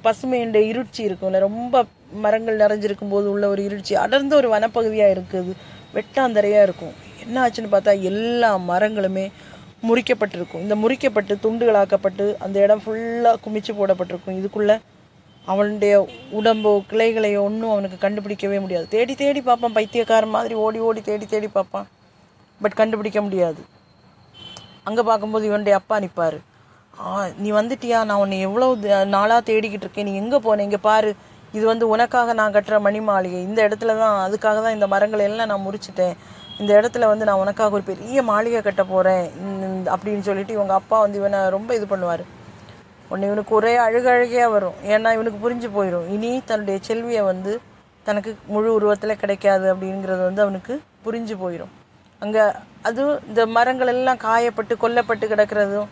பசுமையுடைய இருட்சி இருக்கும்ல, ரொம்ப மரங்கள் நிறைஞ்சிருக்கும் போது உள்ள ஒரு இருட்சி, அடர்ந்த ஒரு வனப்பகுதியாக இருக்குது, வெட்டாந்தரையாக இருக்கும். என்ன ஆச்சுன்னு பார்த்தா எல்லா மரங்களுமே முறிக்கப்பட்டிருக்கும். இந்த முறிக்கப்பட்டு துண்டுகளாக்கப்பட்டு அந்த இடம் ஃபுல்லாக குமிச்சு போடப்பட்டிருக்கும். இதுக்குள்ளே அவனுடைய உடம்போ கிளைகளையோ ஒன்றும் அவனுக்கு கண்டுபிடிக்கவே முடியாது. தேடி தேடி பார்ப்பான், பைத்தியக்காரன் மாதிரி ஓடி ஓடி தேடி தேடி பார்ப்பான். பட் கண்டுபிடிக்க முடியாது. அங்கே பார்க்கும்போது இவனுடைய அப்பா நிற்பார். ஆ, நீ வந்துட்டியா? நான் உன்னை எவ்வளோ நாளாக தேடிக்கிட்டு இருக்கேன், நீ எங்கே போனேன்? இங்கே பாரு, இது வந்து உனக்காக நான் கட்டுற மணி மாளிகை. இந்த இடத்துல தான், அதுக்காக தான் இந்த மரங்கள் எல்லாம் நான் முறிச்சிட்டேன். இந்த இடத்துல வந்து நான் உனக்காக ஒரு பெரிய மாளிகை கட்ட போகிறேன் அப்படின்னு சொல்லிட்டு இவங்க அப்பா வந்து இவனை ரொம்ப இது பண்ணுவார். உடனே இவனுக்கு ஒரே அழுகழுகையாக வரும். ஏன்னா இவனுக்கு புரிஞ்சு போயிடும், இனி தன்னுடைய செல்வியை வந்து தனக்கு முழு உருவத்தில் கிடைக்காது அப்படிங்கிறது வந்து அவனுக்கு புரிஞ்சு போயிடும். அங்கே அது இந்த மரங்கள் எல்லாம் காயப்பட்டு கொல்லப்பட்டு கிடக்கிறதும்,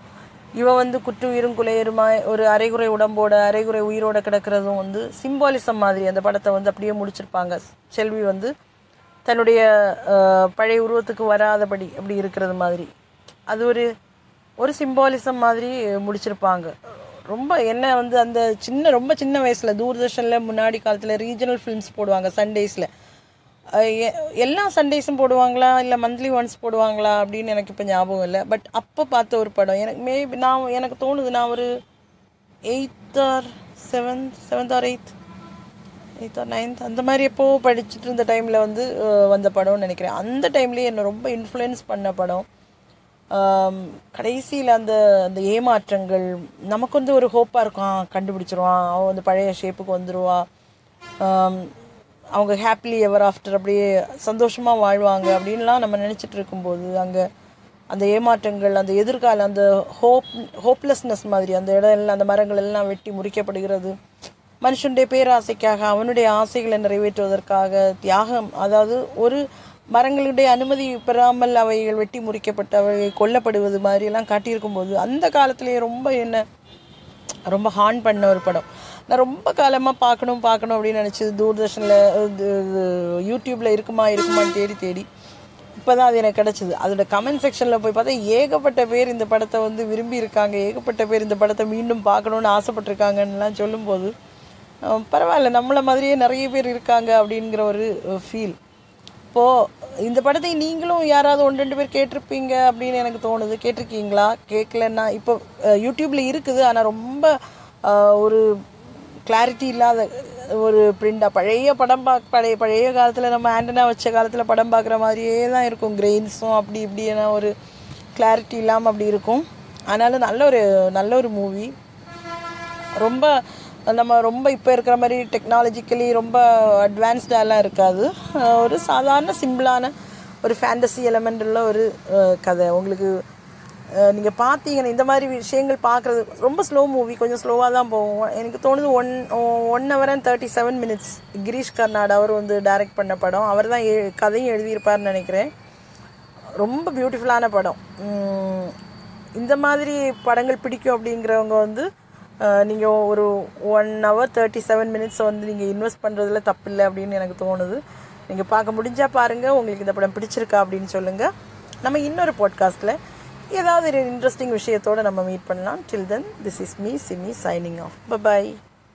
இவன் வந்து குற்றுயிரும் குலையருமாய் ஒரு அரைகுறை உடம்போட அரைகுறை உயிரோட கிடக்கிறதும் வந்து சிம்பாலிசம் மாதிரி அந்த படத்தை வந்து அப்படியே முடிச்சிருப்பாங்க. செல்வி வந்து தன்னுடைய பழைய உருவத்துக்கு வராதபடி அப்படி இருக்கிறது மாதிரி அது ஒரு ஒரு சிம்பாலிசம் மாதிரி முடிச்சிருப்பாங்க. ரொம்ப என்ன வந்து அந்த சின்ன ரொம்ப சின்ன வயசில் தூர்தர்ஷனில் முன்னாடி காலத்தில் ரீஜனல் ஃபிலிம்ஸ் போடுவாங்க சண்டேஸில். எல்லா சண்டேஸும் போடுவாங்களா இல்லை மந்த்லி ஒன்ஸ் போடுவாங்களா அப்படின்னு எனக்கு இப்போ ஞாபகம் இல்லை. பட் அப்போ பார்த்த ஒரு படம் எனக்கு மேபி நான் எனக்கு தோணுது நான் ஒரு eighth or seventh seventh or eighth eighth or ninth அந்த மாதிரி எப்போவோ படிச்சுட்டு இருந்த டைமில் வந்து வந்த படம்னு நினைக்கிறேன். அந்த டைம்லேயே என்னை ரொம்ப இன்ஃப்ளூயன்ஸ் பண்ண படம். கடைசியில் அந்த அந்த ஏமாற்றங்கள் நமக்கு வந்து ஒரு ஹோப்பாக இருக்கும். கண்டுபிடிச்சிருவான், அவன் வந்து பழைய ஷேப்புக்கு வந்துடுவான், அவங்க ஹாப்பிலி எவர் ஆஃப்டர் அப்படியே சந்தோஷமாக வாழ்வாங்க அப்படின்லாம் நம்ம நினச்சிட்டு இருக்கும்போது அங்கே அந்த ஏமாற்றங்கள், அந்த எதிர்கால அந்த ஹோப் ஹோப்லெஸ்னஸ் மாதிரி அந்த இடம் எல்லாம் அந்த மரங்கள் எல்லாம் வெட்டி முறிக்கப்படுகிறது. மனுஷனுடைய பேராசைக்காக, அவனுடைய ஆசைகளை நிறைவேற்றுவதற்காக தியாகம், அதாவது ஒரு மரங்களுடைய அனுமதி பெறாமல் அவைகள் வெட்டி முறிக்கப்பட்டு அவைகள் கொல்லப்படுவது மாதிரியெல்லாம் காட்டியிருக்கும்போது அந்த காலத்திலேயே ரொம்ப என்ன ரொம்ப ஹார்ன் பண்ண ஒரு படம். நான் ரொம்ப காலமாக பார்க்கணும் பார்க்கணும் அப்படின்னு நினச்சி தூர்தர்ஷனில் யூடியூப்பில் இருக்குமா இருக்குமான்னு தேடி தேடி இப்போ தான் அது எனக்கு கிடச்சிது. அதோட கமெண்ட் செக்ஷனில் போய் பார்த்தா ஏகப்பட்ட பேர் இந்த படத்தை வந்து விரும்பி இருக்காங்க, ஏகப்பட்ட பேர் இந்த படத்தை மீண்டும் பார்க்கணுன்னு ஆசைப்பட்டிருக்காங்கன்னெலாம் சொல்லும்போது பரவாயில்ல, நம்மளை மாதிரியே நிறைய பேர் இருக்காங்க அப்படிங்கிற ஒரு ஃபீல். இப்போது இந்த படத்தை நீங்களும் யாராவது ஒன்று ரெண்டு பேர் கேட்டிருப்பீங்க அப்படின்னு எனக்கு தோணுது. கேட்டிருக்கீங்களா? கேட்கலன்னா இப்போ யூடியூப்பில் இருக்குது. ஆனால் ரொம்ப ஒரு கிளாரிட்டி இல்லாத ஒரு பிரிண்டாக பழைய படம் பா பழைய பழைய காலத்தில் நம்ம ஆண்டனா வச்ச காலத்தில் படம் பார்க்குற மாதிரியே தான் இருக்கும். கிரெயின்ஸும் அப்படி இப்படின்னா ஒரு கிளாரிட்டி இல்லாமல் அப்படி இருக்கும். ஆனாலும் நல்ல ஒரு நல்ல ஒரு மூவி. ரொம்ப நம்ம ரொம்ப இப்போ இருக்கிற மாதிரி டெக்னாலஜிக்கலி ரொம்ப அட்வான்ஸ்டாலாம் இருக்காது. ஒரு சாதாரண சிம்பிளான ஒரு ஃபேண்டசி எலமெண்ட் உள்ள ஒரு கதை. உங்களுக்கு நீங்கள் பார்த்தீங்கன்னா இந்த மாதிரி விஷயங்கள் பார்க்குறது ரொம்ப ஸ்லோ மூவி, கொஞ்சம் ஸ்லோவாக தான் போகும். எனக்கு தோணுது one one hour and thirty seven minutes கிரீஷ் கர்நாட் அவர் வந்து டைரக்ட் பண்ண படம். அவர் தான் ஏ கதையும் எழுதியிருப்பார்னு நினைக்கிறேன். ரொம்ப பியூட்டிஃபுல்லான படம். இந்த மாதிரி படங்கள் பிடிக்கும் அப்படிங்கிறவங்க வந்து நீங்கள் ஒரு ஒன் ஹவர் தேர்ட்டி செவன் மினிட்ஸை வந்து நீங்கள் இன்வெஸ்ட் பண்ணுறதுல தப்பு இல்லை அப்படின்னு எனக்கு தோணுது. நீங்கள் பார்க்க முடிஞ்சால் பாருங்கள். உங்களுக்கு இந்த படம் பிடிச்சிருக்கா அப்படின்னு சொல்லுங்கள். நம்ம இன்னொரு பாட்காஸ்ட்டில் ஏதாவது ஒரு இன்ட்ரெஸ்டிங் விஷயத்தோடு நம்ம மீட் பண்ணலாம். Till then, this is me சிமி சைனிங் off. Bye bye.